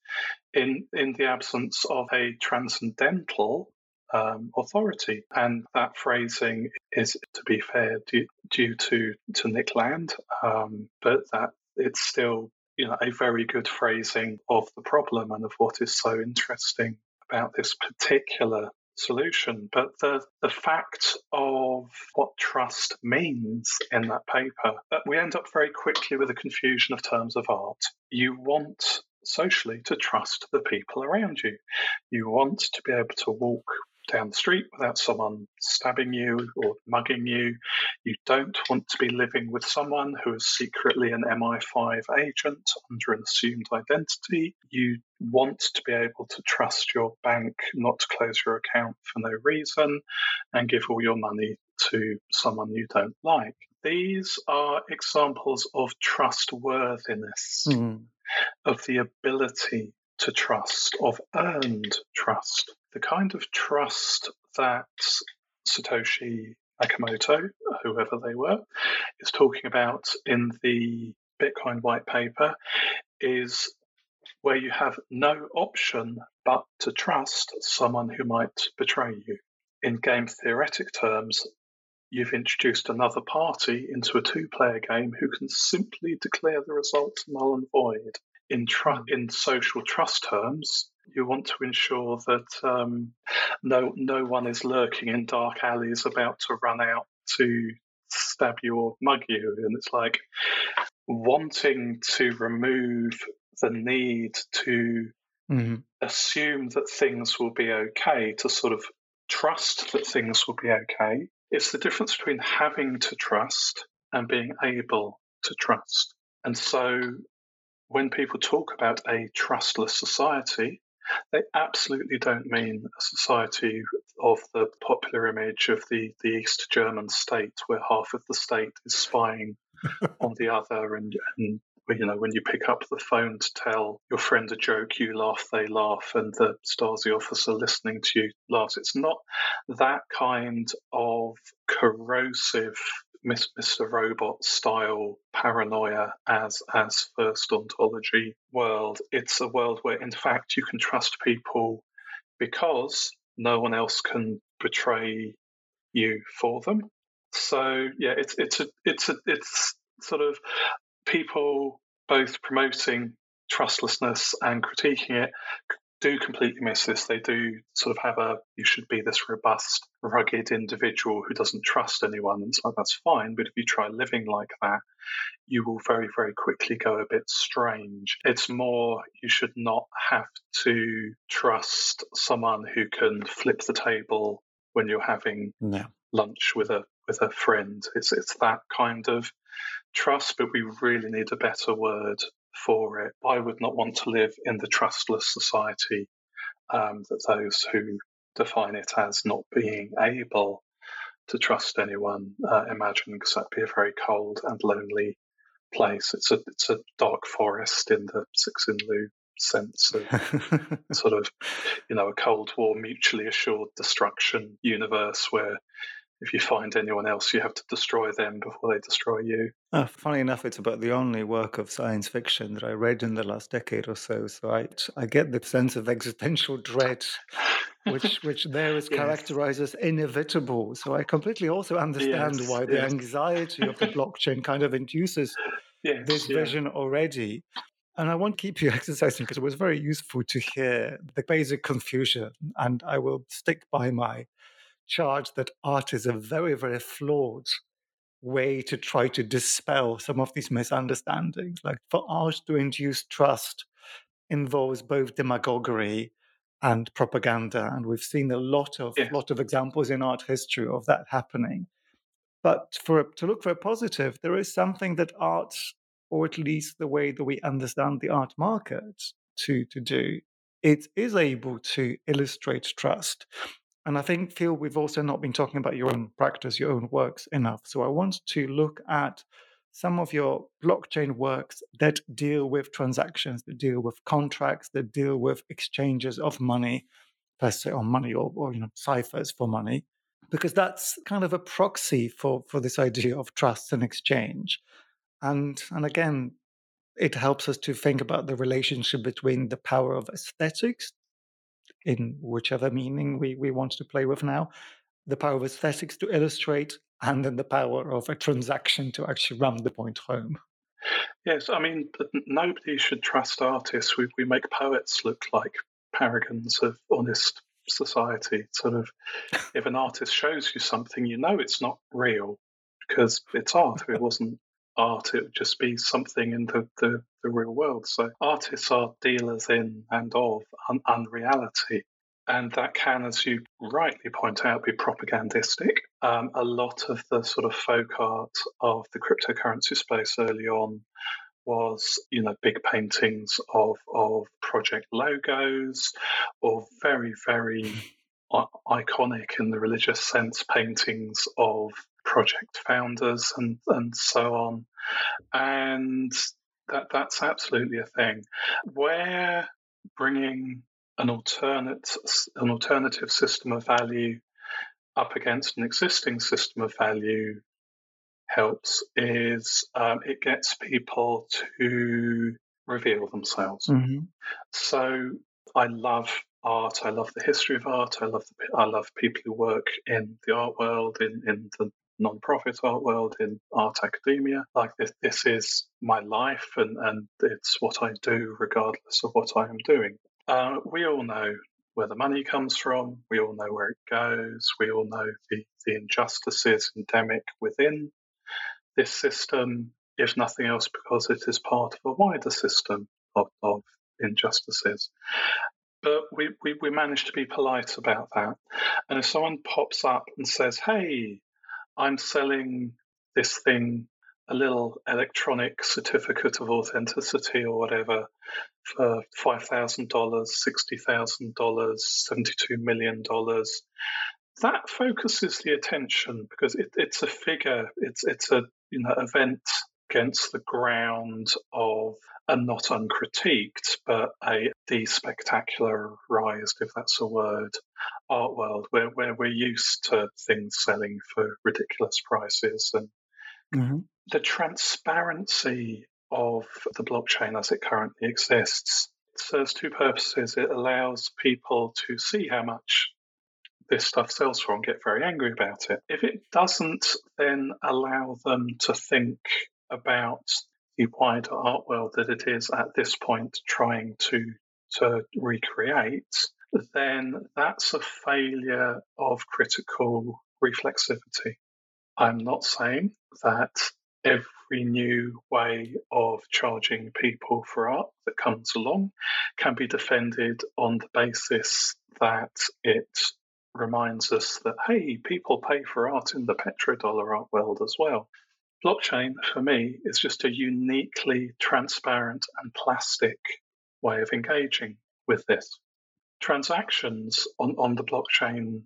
in in the absence of a transcendental um, authority. And that phrasing is, to be fair, due, due to, to Nick Land, um, but that it's still, you know, a very good phrasing of the problem and of what is so interesting about this particular solution. But the, the fact of what trust means in that paper, that we end up very quickly with a confusion of terms of art. You want socially to trust the people around you. You want to be able to walk down the street without someone stabbing you or mugging you. You don't want to be living with someone who is secretly an M I five agent under an assumed identity. You want to be able to trust your bank not to close your account for no reason and give all your money to someone you don't like. These are examples of trustworthiness, mm. of the ability to trust, of earned trust. The kind of trust that Satoshi Nakamoto, whoever they were, is talking about in the Bitcoin white paper is where you have no option but to trust someone who might betray you. In game theoretic terms, you've introduced another party into a two-player game who can simply declare the result null and void. In, tr- in social trust terms, you want to ensure that um, no no one is lurking in dark alleys about to run out to stab you or mug you. And it's like wanting to remove the need to mm-hmm. assume that things will be okay, to sort of trust that things will be okay. It's the difference between having to trust and being able to trust. And so when people talk about a trustless society, they absolutely don't mean a society of the popular image of the, the East German state where half of the state is spying on the other. And, and, you know, when you pick up the phone to tell your friend a joke, you laugh, they laugh, and the Stasi officer listening to you laughs. It's not that kind of corrosive Mister Robot style paranoia as as first ontology world. It's a world where, in fact, you can trust people because no one else can betray you for them. So yeah, it's it's a it's a it's sort of people both promoting trustlessness and critiquing it do completely miss this. They do sort of have a, you should be this robust, rugged individual who doesn't trust anyone. And so that's fine. But if you try living like that, you will very, very quickly go a bit strange. It's more, you should not have to trust someone who can flip the table when you're having no. lunch with a with a friend. It's it's that kind of trust, but we really need a better word for it. I would not want to live in the trustless society um, that those who define it as not being able to trust anyone uh, imagine, because that'd be a very cold and lonely place. It's a it's a dark forest in the Cixin-Lu sense of sort of, you know, a Cold War mutually assured destruction universe where if you find anyone else, you have to destroy them before they destroy you. Oh, funny enough, it's about the only work of science fiction that I read in the last decade or so. So I, I get the sense of existential dread, which which there is yes. characterized as inevitable. So I completely also understand yes, why yes. the anxiety of the blockchain kind of induces yes, this yes. vision already. And I won't keep you exercising because it was very useful to hear the basic confusion. And I will stick by my charge that art is a very, very flawed way to try to dispel some of these misunderstandings. Like, for art to induce trust involves both demagoguery and propaganda, and we've seen a lot of yeah. lot of examples in art history of that happening. But for to look for a positive, there is something that art, or at least the way that we understand the art market to to do, it is able to illustrate trust. And I think, Phil, we've also not been talking about your own practice, your own works enough. So I want to look at some of your blockchain works that deal with transactions, that deal with contracts, that deal with exchanges of money, per se, or money, or, or you know, ciphers for money, because that's kind of a proxy for, for this idea of trust and exchange. And, and again, it helps us to think about the relationship between the power of aesthetics in whichever meaning we, we want to play with now, the power of aesthetics to illustrate, and then the power of a transaction to actually ram the point home. Yes, I mean, nobody should trust artists. We, we make poets look like paragons of honest society. Sort of, if an artist shows you something, you know it's not real because it's art. If it wasn't art, it would just be something in the, the, the real world. So artists are dealers in and of un- unreality. And that can, as you rightly point out, be propagandistic. Um, a lot of the sort of folk art of the cryptocurrency space early on was, you know, big paintings of of project logos, or very, very iconic in the religious sense, paintings of project founders and, and so on. And that that's absolutely a thing. Where bringing an alternate, an alternative system of value up against an existing system of value helps is um, it gets people to reveal themselves. Mm-hmm. So I love art. I love the history of art. I love the, I love people who work in the art world, in, in the non-profit art world, in art academia. Like this, this is my life, and, and it's what I do regardless of what I am doing. Uh, we all know where the money comes from. We all know where it goes. We all know the, the injustices endemic within this system, if nothing else, because it is part of a wider system of, of injustices. But we, we, we manage to be polite about that. And if someone pops up and says, hey, I'm selling this thing, a little electronic certificate of authenticity or whatever, for five thousand dollars, sixty thousand dollars, seventy-two million dollars. That focuses the attention because it, it's a figure, it's it's a you know event against the ground of a not uncritiqued, but a despectacularized, if that's a word, art world where, where we're used to things selling for ridiculous prices. And mm-hmm. the transparency of the blockchain as it currently exists serves two purposes. It allows people to see how much this stuff sells for and get very angry about it. If it doesn't, then allow them to think about the wider art world that it is at this point trying to, to recreate, then that's a failure of critical reflexivity. I'm not saying that every new way of charging people for art that comes along can be defended on the basis that it reminds us that, hey, people pay for art in the petrodollar art world as well. Blockchain, for me, is just a uniquely transparent and plastic way of engaging with this. Transactions on, on the blockchain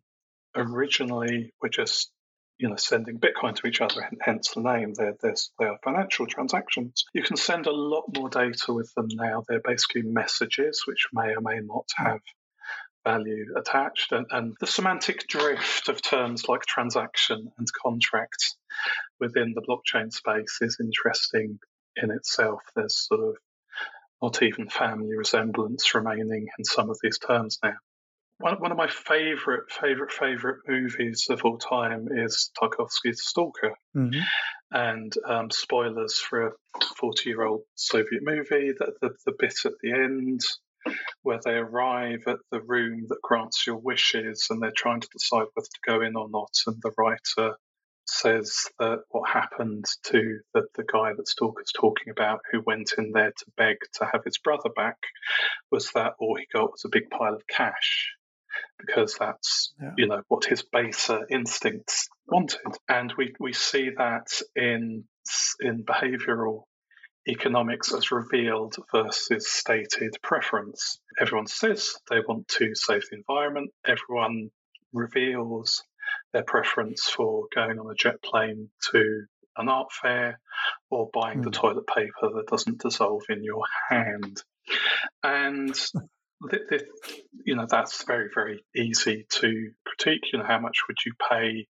originally were just you know, sending Bitcoin to each other, hence the name. They're, they're, they are financial transactions. You can send a lot more data with them now. They're basically messages which may or may not have value attached. And, and the semantic drift of terms like transaction and contract within the blockchain space is interesting in itself. There's sort of not even family resemblance remaining in some of these terms now. One one of my favorite, favorite, favorite movies of all time is Tarkovsky's Stalker. Mm-hmm. And um, spoilers for a forty-year-old Soviet movie, that the, the bit at the end where they arrive at the room that grants your wishes and they're trying to decide whether to go in or not. And the writer says that what happened to the, the guy that Stalker's talking about, who went in there to beg to have his brother back, was that all he got was a big pile of cash. Because that's, yeah. you know, what his baser instincts wanted. And we, we see that in in behavioural economics as revealed versus stated preference. Everyone says they want to save the environment. Everyone reveals their preference for going on a jet plane to an art fair or buying mm. the toilet paper that doesn't dissolve in your hand. And you know, that's very, very easy to critique. You know, how much would you pay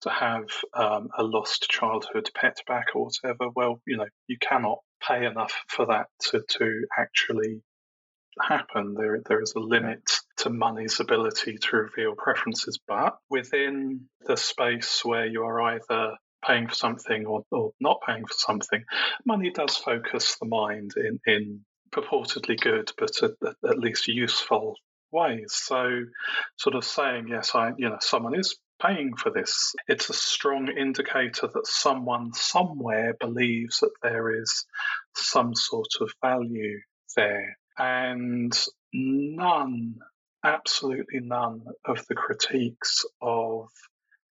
to have um, a lost childhood pet back or whatever? Well, you know, you cannot pay enough for that to, to actually happen. There, there is a limit to money's ability to reveal preferences. But within the space where you are either paying for something or, or not paying for something, money does focus the mind in, in purportedly good, but at, at least useful ways. So sort of saying, yes, I, you know, someone is paying for this, it's a strong indicator that someone somewhere believes that there is some sort of value there. And none, absolutely none of the critiques of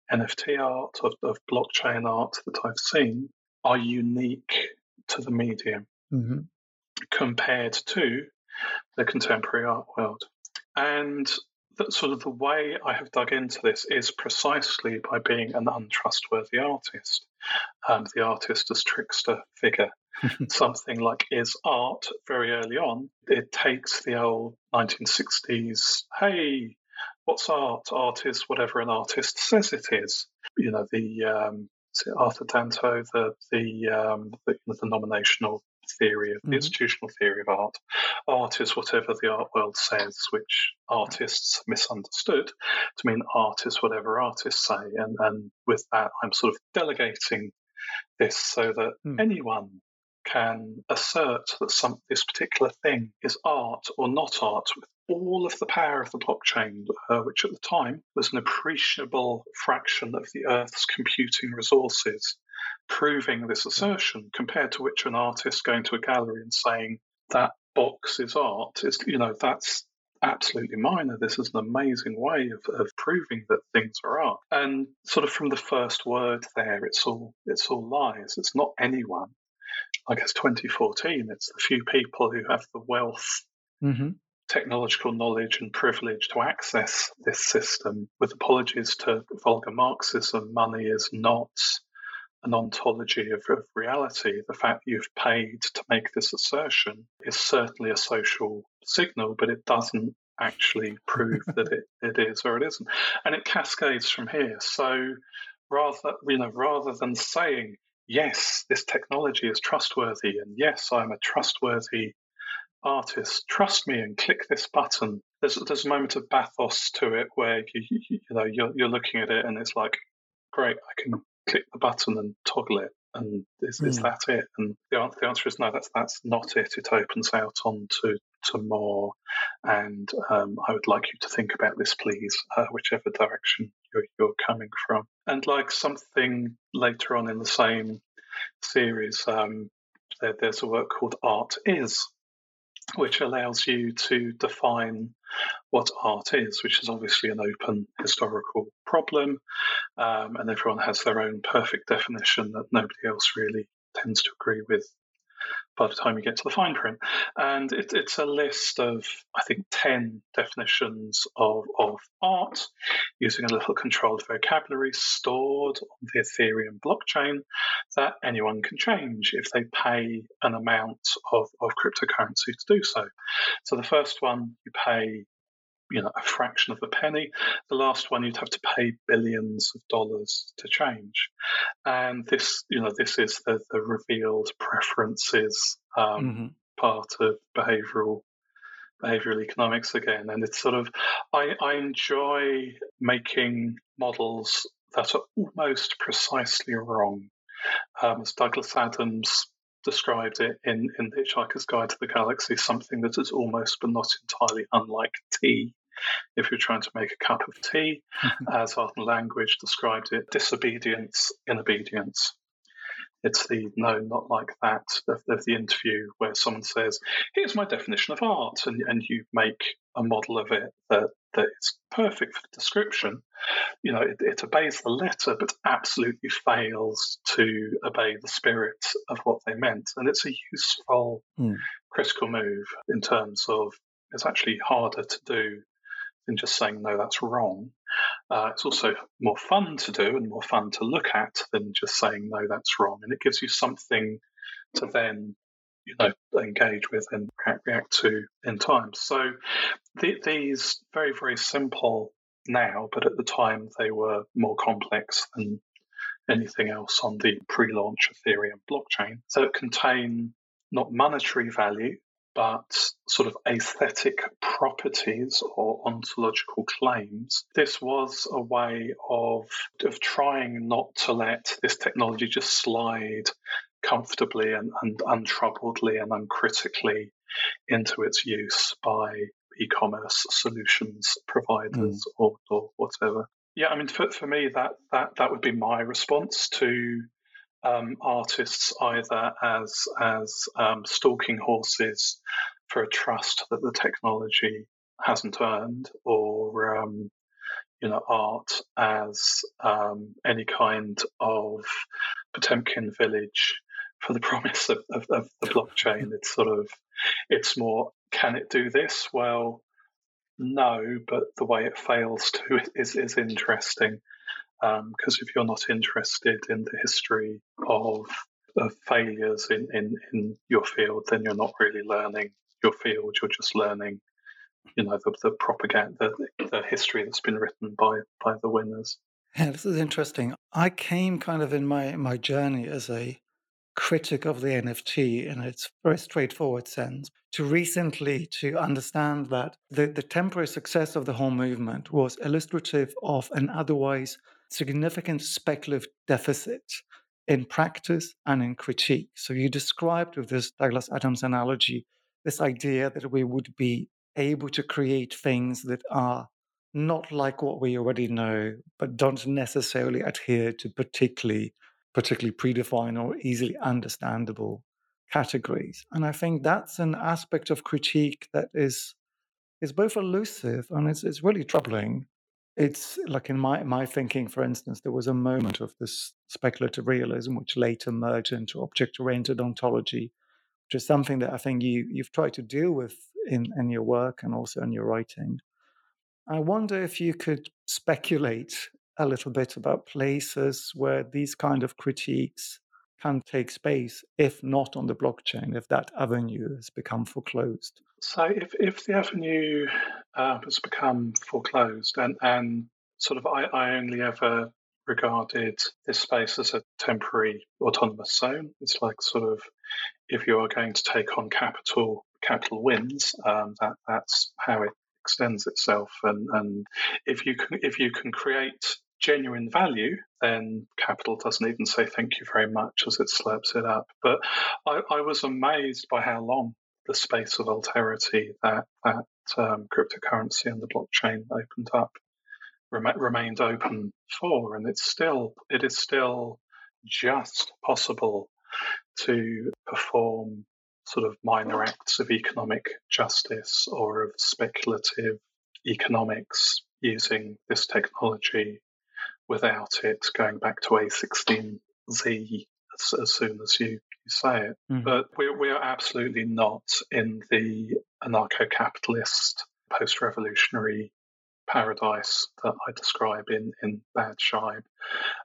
N F T art, of, of blockchain art that I've seen, are unique to the medium mm-hmm. compared to the contemporary art world. And that sort of the way I have dug into this is precisely by being an untrustworthy artist. Um, the artist as trickster figure. Something like is art very early on, it takes the old nineteen sixties, hey, what's art? Art is whatever an artist says it is. You know, the um, Arthur Danto, the the, um, the the nominational theory of the mm-hmm. institutional theory of art. Art is whatever the art world says, which artists misunderstood to mean art is whatever artists say. And, and with that, I'm sort of delegating this so that mm. anyone can assert that some this particular thing is art or not art, with all of the power of the blockchain, uh, which at the time was an appreciable fraction of the Earth's computing resources, proving this assertion, compared to which an artist going to a gallery and saying that box is art is, you know, that's absolutely minor. This is an amazing way of, of proving that things are art. And sort of from the first word there, it's all it's all lies. It's not anyone. I guess twenty fourteen, it's the few people who have the wealth, mm-hmm. technological knowledge and privilege to access this system. With apologies to vulgar Marxism, money is not an ontology of, of reality. The fact that you've paid to make this assertion is certainly a social signal, but it doesn't actually prove that it, it is or it isn't. And it cascades from here. So rather, you know, rather than saying, yes, this technology is trustworthy, and yes, I'm a trustworthy artist, trust me and click this button, there's, there's a moment of bathos to it where you, you, you know, you're, you're looking at it and it's like, great, I can click the button and toggle it, and is, mm. is that it? And the answer, the answer is no, that's that's not it. It opens out onto to more, and um, I would like you to think about this, please, uh, whichever direction you're, you're coming from. And like something later on in the same series, um, there, there's a work called Art Is, which allows you to define what art is, which is obviously an open historical problem, um, and everyone has their own perfect definition that nobody else really tends to agree with by the time you get to the fine print. And it, it's a list of, I think, ten definitions of, of art, using a little controlled vocabulary stored on the Ethereum blockchain that anyone can change if they pay an amount of, of cryptocurrency to do so. So the first one, you pay, you know, a fraction of a penny. The last one, you'd have to pay billions of dollars to change. And this, you know, this is the, the revealed preferences um, mm-hmm. part of behavioral behavioral economics again. And it's sort of, I, I enjoy making models that are almost precisely wrong. Um, as Douglas Adams described it in, in The Hitchhiker's Guide to the Galaxy, something that is almost but not entirely unlike tea. If you're trying to make a cup of tea, as Art and Language described it, disobedience in obedience. It's the no, not like that of, of the interview where someone says, here's my definition of art, and, and you make a model of it that, that it's perfect for the description. You know, it, it obeys the letter, but absolutely fails to obey the spirit of what they meant. And it's a useful mm. critical move in terms of it's actually harder to do than just saying, no, that's wrong. Uh, it's also more fun to do and more fun to look at than just saying, no, that's wrong. And it gives you something to then, you know, engage with and react to in time. So th- these very, very simple now, but at the time they were more complex than anything else on the pre-launch Ethereum blockchain. So it contain not monetary value, but sort of aesthetic properties or ontological claims. This was a way of, of trying not to let this technology just slide comfortably and, and untroubledly and uncritically into its use by e-commerce solutions providers mm. or, or whatever. Yeah, I mean, for, for me, that, that that would be my response to um, artists either as as um, stalking horses for a trust that the technology hasn't earned, or um, you know, art as um, any kind of Potemkin village for the promise of, of, of the blockchain. It's sort of, it's more, can it do this? Well, no, but the way it fails to is is interesting, because um, if you're not interested in the history of, of failures in, in, in your field, then you're not really learning your field. You're just learning, you know, the, the propaganda, the, the history that's been written by by the winners. Yeah, this is interesting. I came kind of in my my journey as a critic of the N F T in its very straightforward sense, to recently to understand that the, the temporary success of the whole movement was illustrative of an otherwise significant speculative deficit in practice and in critique. So you described with this Douglas Adams analogy, this idea that we would be able to create things that are not like what we already know, but don't necessarily adhere to particularly particularly predefined or easily understandable categories. And I think that's an aspect of critique that is is both elusive and it's it's really troubling. It's like in my, my thinking, for instance, there was a moment of this speculative realism, which later merged into object-oriented ontology, which is something that I think you, you've tried to deal with in, in your work and also in your writing. I wonder if you could speculate a little bit about places where these kind of critiques can take space, if not on the blockchain, if that avenue has become foreclosed. So if, if the avenue uh, has become foreclosed, and, and sort of I, I only ever regarded this space as a temporary autonomous zone. It's like sort of if you are going to take on capital, capital wins, um, that that's how it extends itself. And, and if you can, if you can create genuine value, then capital doesn't even say thank you very much as it slurps it up. But I, I was amazed by how long the space of alterity that that um, cryptocurrency and the blockchain opened up rem- remained open for, and it's still it is still just possible to perform sort of minor acts of economic justice or of speculative economics using this technology. Without it, going back to A sixteen Z as, as soon as you, you say it. Mm. But we, we are absolutely not in the anarcho-capitalist, post-revolutionary paradise that I describe in, in Bad Scheib.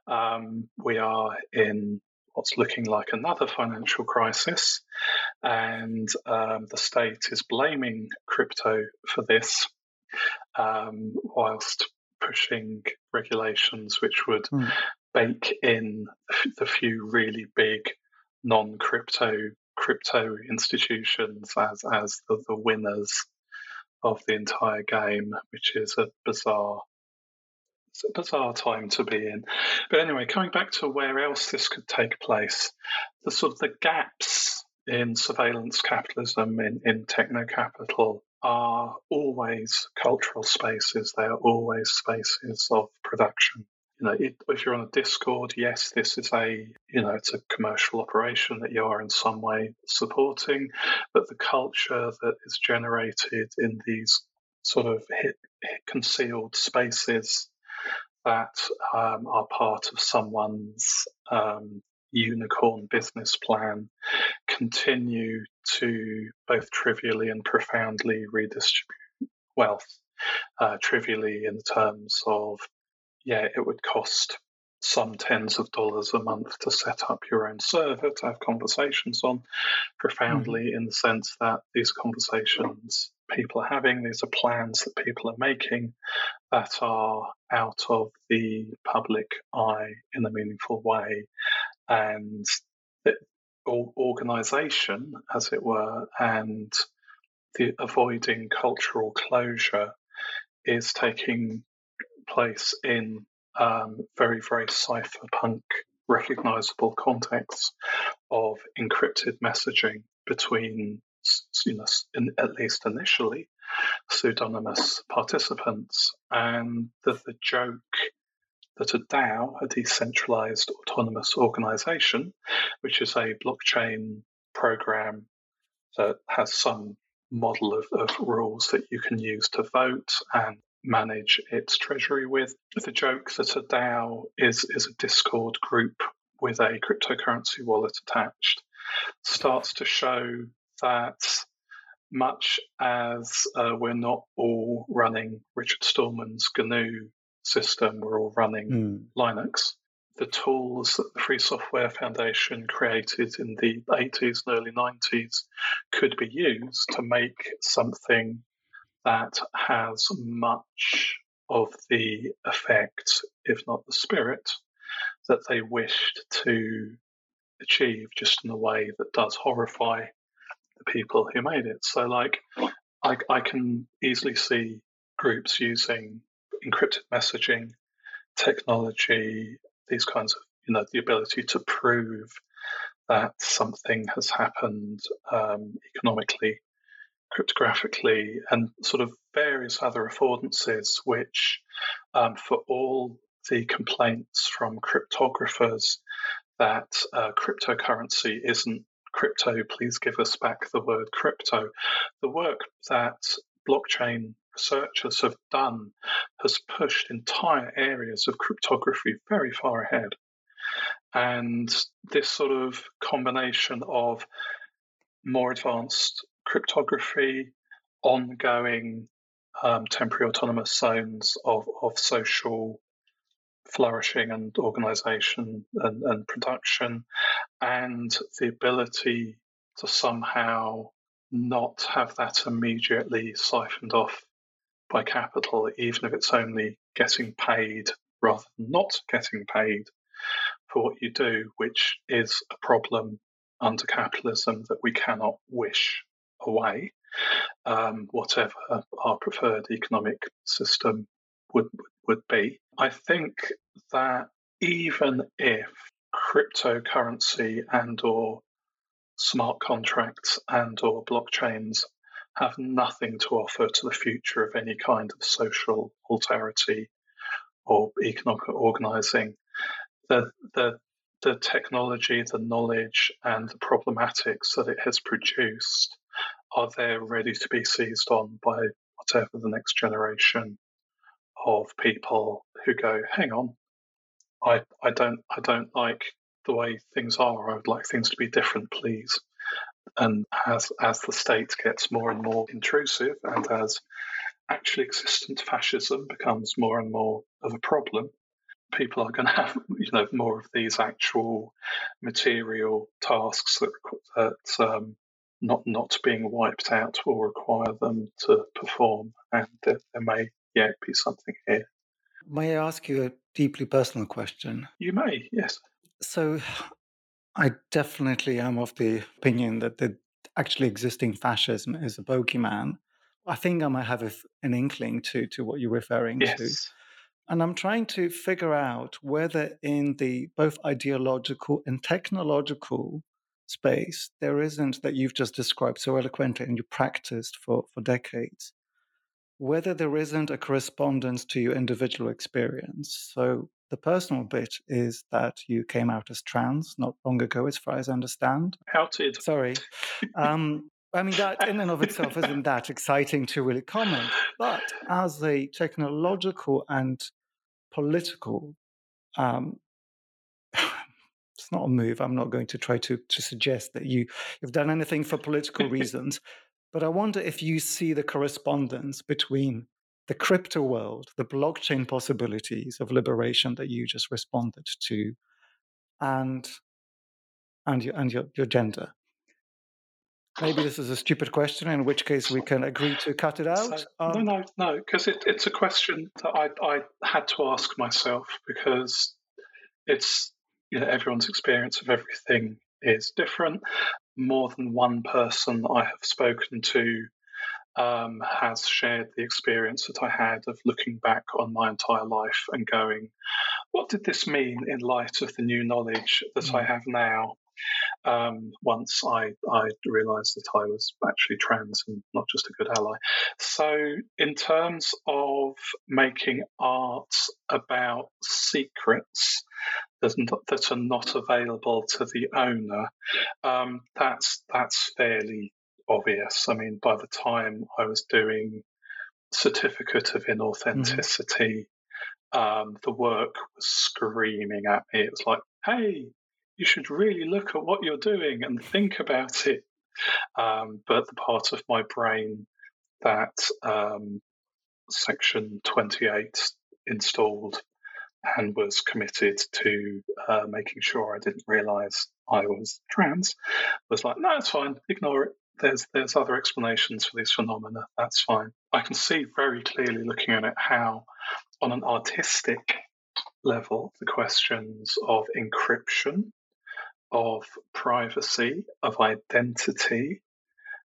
Um, we are in what's looking like another financial crisis, and um, the state is blaming crypto for this, um, whilst pushing regulations which would mm. bake in the few really big non-crypto crypto institutions as as the, the winners of the entire game, which is a bizarre it's a bizarre time to be in. But anyway, coming back to where else this could take place, the sort of the gaps in surveillance capitalism, in, in techno-capital, are always cultural spaces. They are always spaces of production. You know, it, if you're on a Discord, yes, this is a, you know, it's a commercial operation that you are in some way supporting, but the culture that is generated in these sort of hit, hit concealed spaces that um, are part of someone's um, unicorn business plan continue to both trivially and profoundly redistribute wealth, uh, trivially in terms of, yeah, it would cost some tens of dollars a month to set up your own server to have conversations on, profoundly mm. in the sense that these conversations people are having, these are plans that people are making that are out of the public eye in a meaningful way. And the organization, as it were, and the avoiding cultural closure is taking place in um, very, very cypherpunk recognizable contexts of encrypted messaging between, you know, in, at least initially, pseudonymous participants. And the, the joke that a DAO, a decentralized autonomous organization, which is a blockchain program that has some model of, of rules that you can use to vote and manage its treasury with. The joke that a DAO is, is a Discord group with a cryptocurrency wallet attached starts to show that much as uh, we're not all running Richard Stallman's G N U system, we're all running mm. Linux. The tools that the Free Software Foundation created in the eighties and early nineties could be used to make something that has much of the effect, if not the spirit, that they wished to achieve, just in a way that does horrify the people who made it. So, like, I, I can easily see groups using encrypted messaging technology, these kinds of, you know, the ability to prove that something has happened um, economically, cryptographically, and sort of various other affordances, which um, for all the complaints from cryptographers that uh, cryptocurrency isn't crypto, please give us back the word crypto, the work that blockchain researchers have done has pushed entire areas of cryptography very far ahead. And this sort of combination of more advanced cryptography, ongoing um, temporary autonomous zones of, of social flourishing and organization and, and production, and the ability to somehow not have that immediately siphoned off by capital, even if it's only getting paid rather than not getting paid for what you do, which is a problem under capitalism that we cannot wish away, um, whatever our preferred economic system would would be. I think that even if cryptocurrency and or smart contracts and or blockchains have nothing to offer to the future of any kind of social alterity or economic organizing, the the the technology, the knowledge, and the problematics that it has produced are there ready to be seized on by whatever the next generation of people who go, hang on, I I don't I don't like the way things are. I would like things to be different, please. And as as the state gets more and more intrusive, and as actually existent fascism becomes more and more of a problem, people are going to have, you know, more of these actual material tasks that that um, not not being wiped out will require them to perform, and there, there may yet be something here. May I ask you a deeply personal question? You may, yes. So I definitely am of the opinion that the actually existing fascism is a bogeyman. I think I might have a, an inkling to, to what you're referring yes. to. And I'm trying to figure out whether in the both ideological and technological space, there isn't, that you've just described so eloquently and you practiced for, for decades, whether there isn't a correspondence to your individual experience. So the personal bit is that you came out as trans not long ago, as far as I understand. Outed. Sorry. Um, I mean, that in and of itself isn't that exciting to really comment. But as a technological and political, um, it's not a move. I'm not going to try to, to suggest that you, you've done anything for political reasons. But I wonder if you see the correspondence between the crypto world, the blockchain possibilities of liberation that you just responded to, and and your and your, your gender. Maybe this is a stupid question, in which case we can agree to cut it out. So, um, no, no, no, because it, it's a question that I, I had to ask myself, because it's, you know, everyone's experience of everything is different. More than one person I have spoken to um, has shared the experience that I had of looking back on my entire life and going, what did this mean in light of the new knowledge that mm. I have now? Um, once I, I realised that I was actually trans and not just a good ally. So in terms of making art about secrets that are not available to the owner, um, that's that's fairly obvious. I mean, by the time I was doing Certificate of Inauthenticity, mm-hmm. um, the work was screaming at me. It was like, hey, you should really look at what you're doing and think about it. Um, but the part of my brain that um, Section twenty-eight installed and was committed to uh, making sure I didn't realise I was trans was like, no, it's fine, ignore it. There's there's other explanations for these phenomena. That's fine. I can see very clearly looking at it how, on an artistic level, the questions of encryption, of privacy, of identity,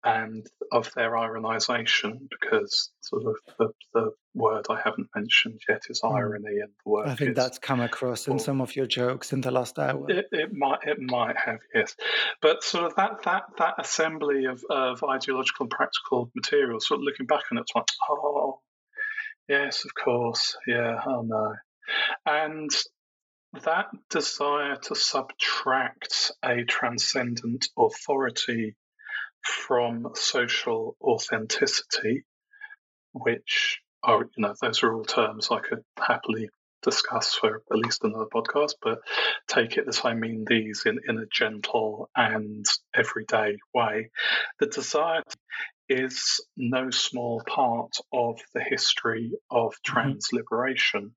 and of their ironization, because sort of the, the word I haven't mentioned yet is irony, and the word I think is, that's come across in or, some of your jokes in the last hour. It, it might, it might have, yes. But sort of that that that assembly of, of ideological and practical materials, sort of looking back on it's like, oh, yes, of course, yeah, oh no. And that desire to subtract a transcendent authority from social authenticity, which are, you know, those are all terms I could happily discuss for at least another podcast, but take it that I mean these in, in a gentle and everyday way. The desire is no small part of the history of trans liberation,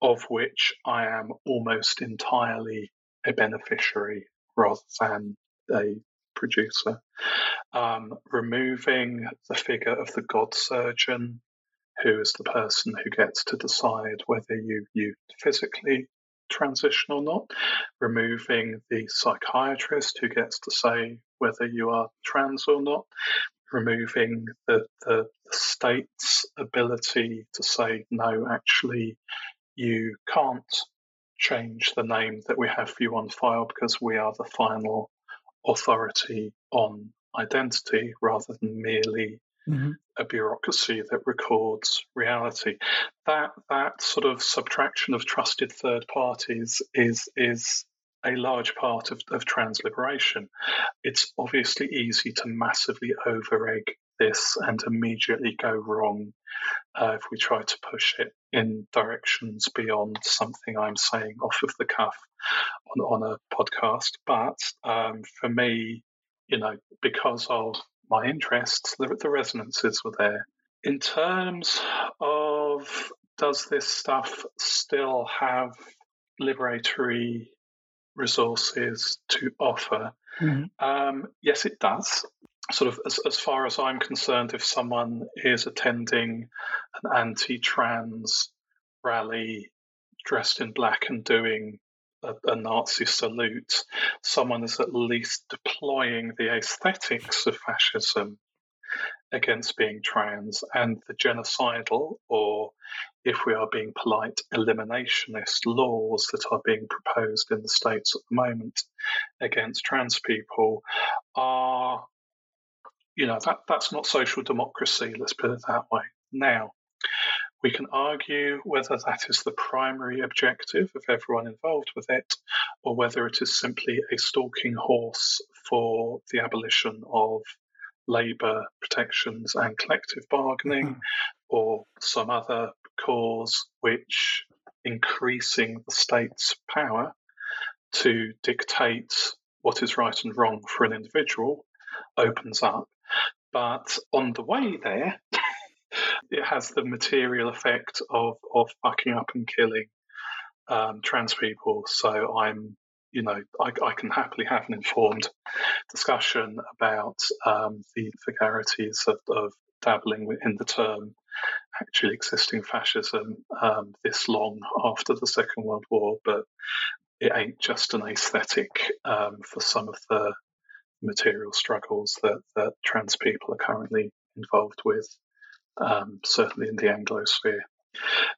of which I am almost entirely a beneficiary rather than a producer. Um, removing the figure of the god surgeon, who is the person who gets to decide whether you, you physically transition or not, removing the psychiatrist who gets to say whether you are trans or not, removing the, the state's ability to say, no, actually, you can't change the name that we have for you on file because we are the final authority on identity rather than merely mm-hmm. a bureaucracy that records reality. That that sort of subtraction of trusted third parties is is a large part of, of trans liberation. It's obviously easy to massively over-egg this and immediately go wrong uh, if we try to push it in directions beyond something I'm saying off of the cuff on, on a podcast. But um, for me, you know, because of my interests, the, the resonances were there. In terms of does this stuff still have liberatory resources to offer? Mm-hmm. Um, yes, it does. Sort of as, as far as I'm concerned, if someone is attending an anti-trans rally dressed in black and doing a, a Nazi salute, someone is at least deploying the aesthetics of fascism against being trans, and the genocidal, or if we are being polite, eliminationist laws that are being proposed in the States at the moment against trans people are, you know, that, that's not social democracy, let's put it that way. Now, we can argue whether that is the primary objective of everyone involved with it, or whether it is simply a stalking horse for the abolition of labour protections and collective bargaining, mm-hmm. or some other cause which increasing the state's power to dictate what is right and wrong for an individual opens up. But on the way there, it has the material effect of, of fucking up and killing um, trans people. So I'm You know, I, I can happily have an informed discussion about um, the vagaries of, of dabbling in the term actually existing fascism um, this long after the Second World War, but it ain't just an aesthetic um, for some of the material struggles that, that trans people are currently involved with, um, certainly in the Anglosphere.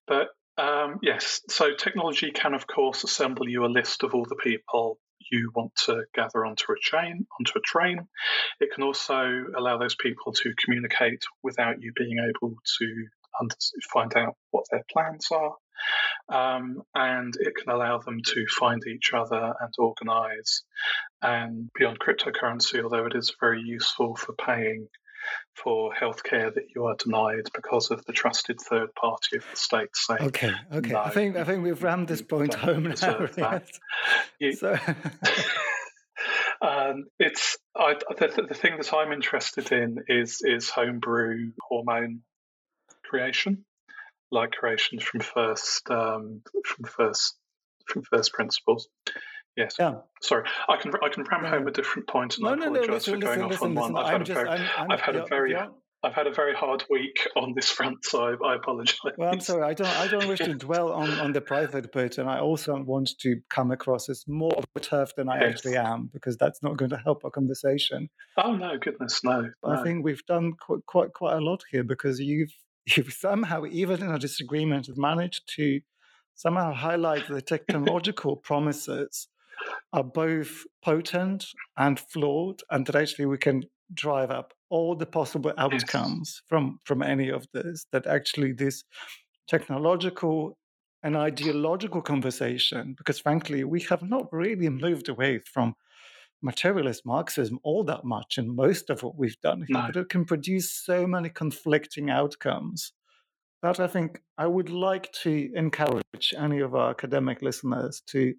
But um, yes, so technology can, of course, assemble you a list of all the people you want to gather onto a chain, onto a train. It can also allow those people to communicate without you being able to under- find out what their plans are. Um, and it can allow them to find each other and organize. And beyond cryptocurrency, although it is very useful for paying for healthcare that you are denied because of the trusted third party of the state saying, "Okay, okay, no, I think I think we've rammed this point home now." Yes. You, so. um, it's I, the, the thing that I'm interested in is is homebrew hormone creation, like creation from first um, from first from first principles. Yes. Yeah. Sorry, I can I can ram home a different point, and no, I apologise no, no, for going listen, off on listen, one. Listen, I've, had just, very, I'm, I'm, I've had a very yeah. I've had a very hard week on this front, so I, I apologise. Well, I'm sorry. I don't I don't wish to dwell on, on the private bit, and I also want to come across as more of a turf than I yes. actually am, because that's not going to help our conversation. Oh no, goodness no! no. I think we've done quite, quite quite a lot here, because you've you've somehow, even in our disagreement, have managed to somehow highlight the technological promises are both potent and flawed, and that actually we can drive up all the possible outcomes yes. from, from any of this, that actually this technological and ideological conversation, because frankly, we have not really moved away from materialist Marxism all that much in most of what we've done here, no. but it can produce so many conflicting outcomes that I think I would like to encourage any of our academic listeners to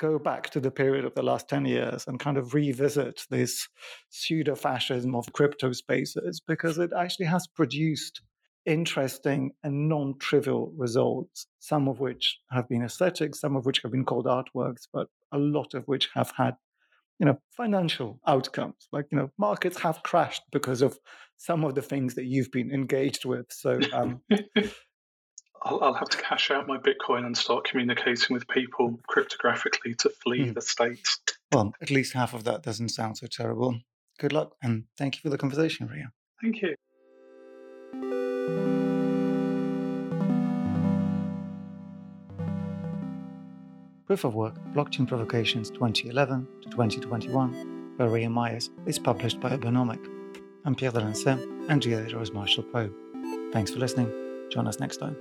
go back to the period of the last ten years and kind of revisit this pseudo-fascism of crypto spaces, because it actually has produced interesting and non-trivial results, some of which have been aesthetic, some of which have been called artworks, but a lot of which have had, you know, financial outcomes. Like, you know, markets have crashed because of some of the things that you've been engaged with. So, um I'll, I'll have to cash out my Bitcoin and start communicating with people cryptographically to flee mm. the state. Well, at least half of that doesn't sound so terrible. Good luck, and thank you for the conversation, Rhea. Thank you. Proof of Work: Blockchain Provocations twenty eleven to twenty twenty-one by Rhea Myers is published by Urbanomic. I'm Pierre d'Alancaisez, and the editor is Marshall Poe. Thanks for listening. Join us next time.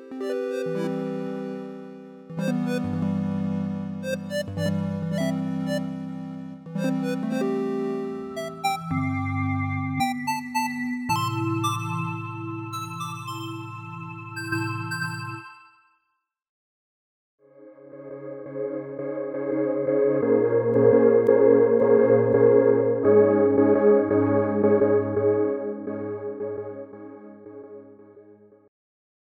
Thank you.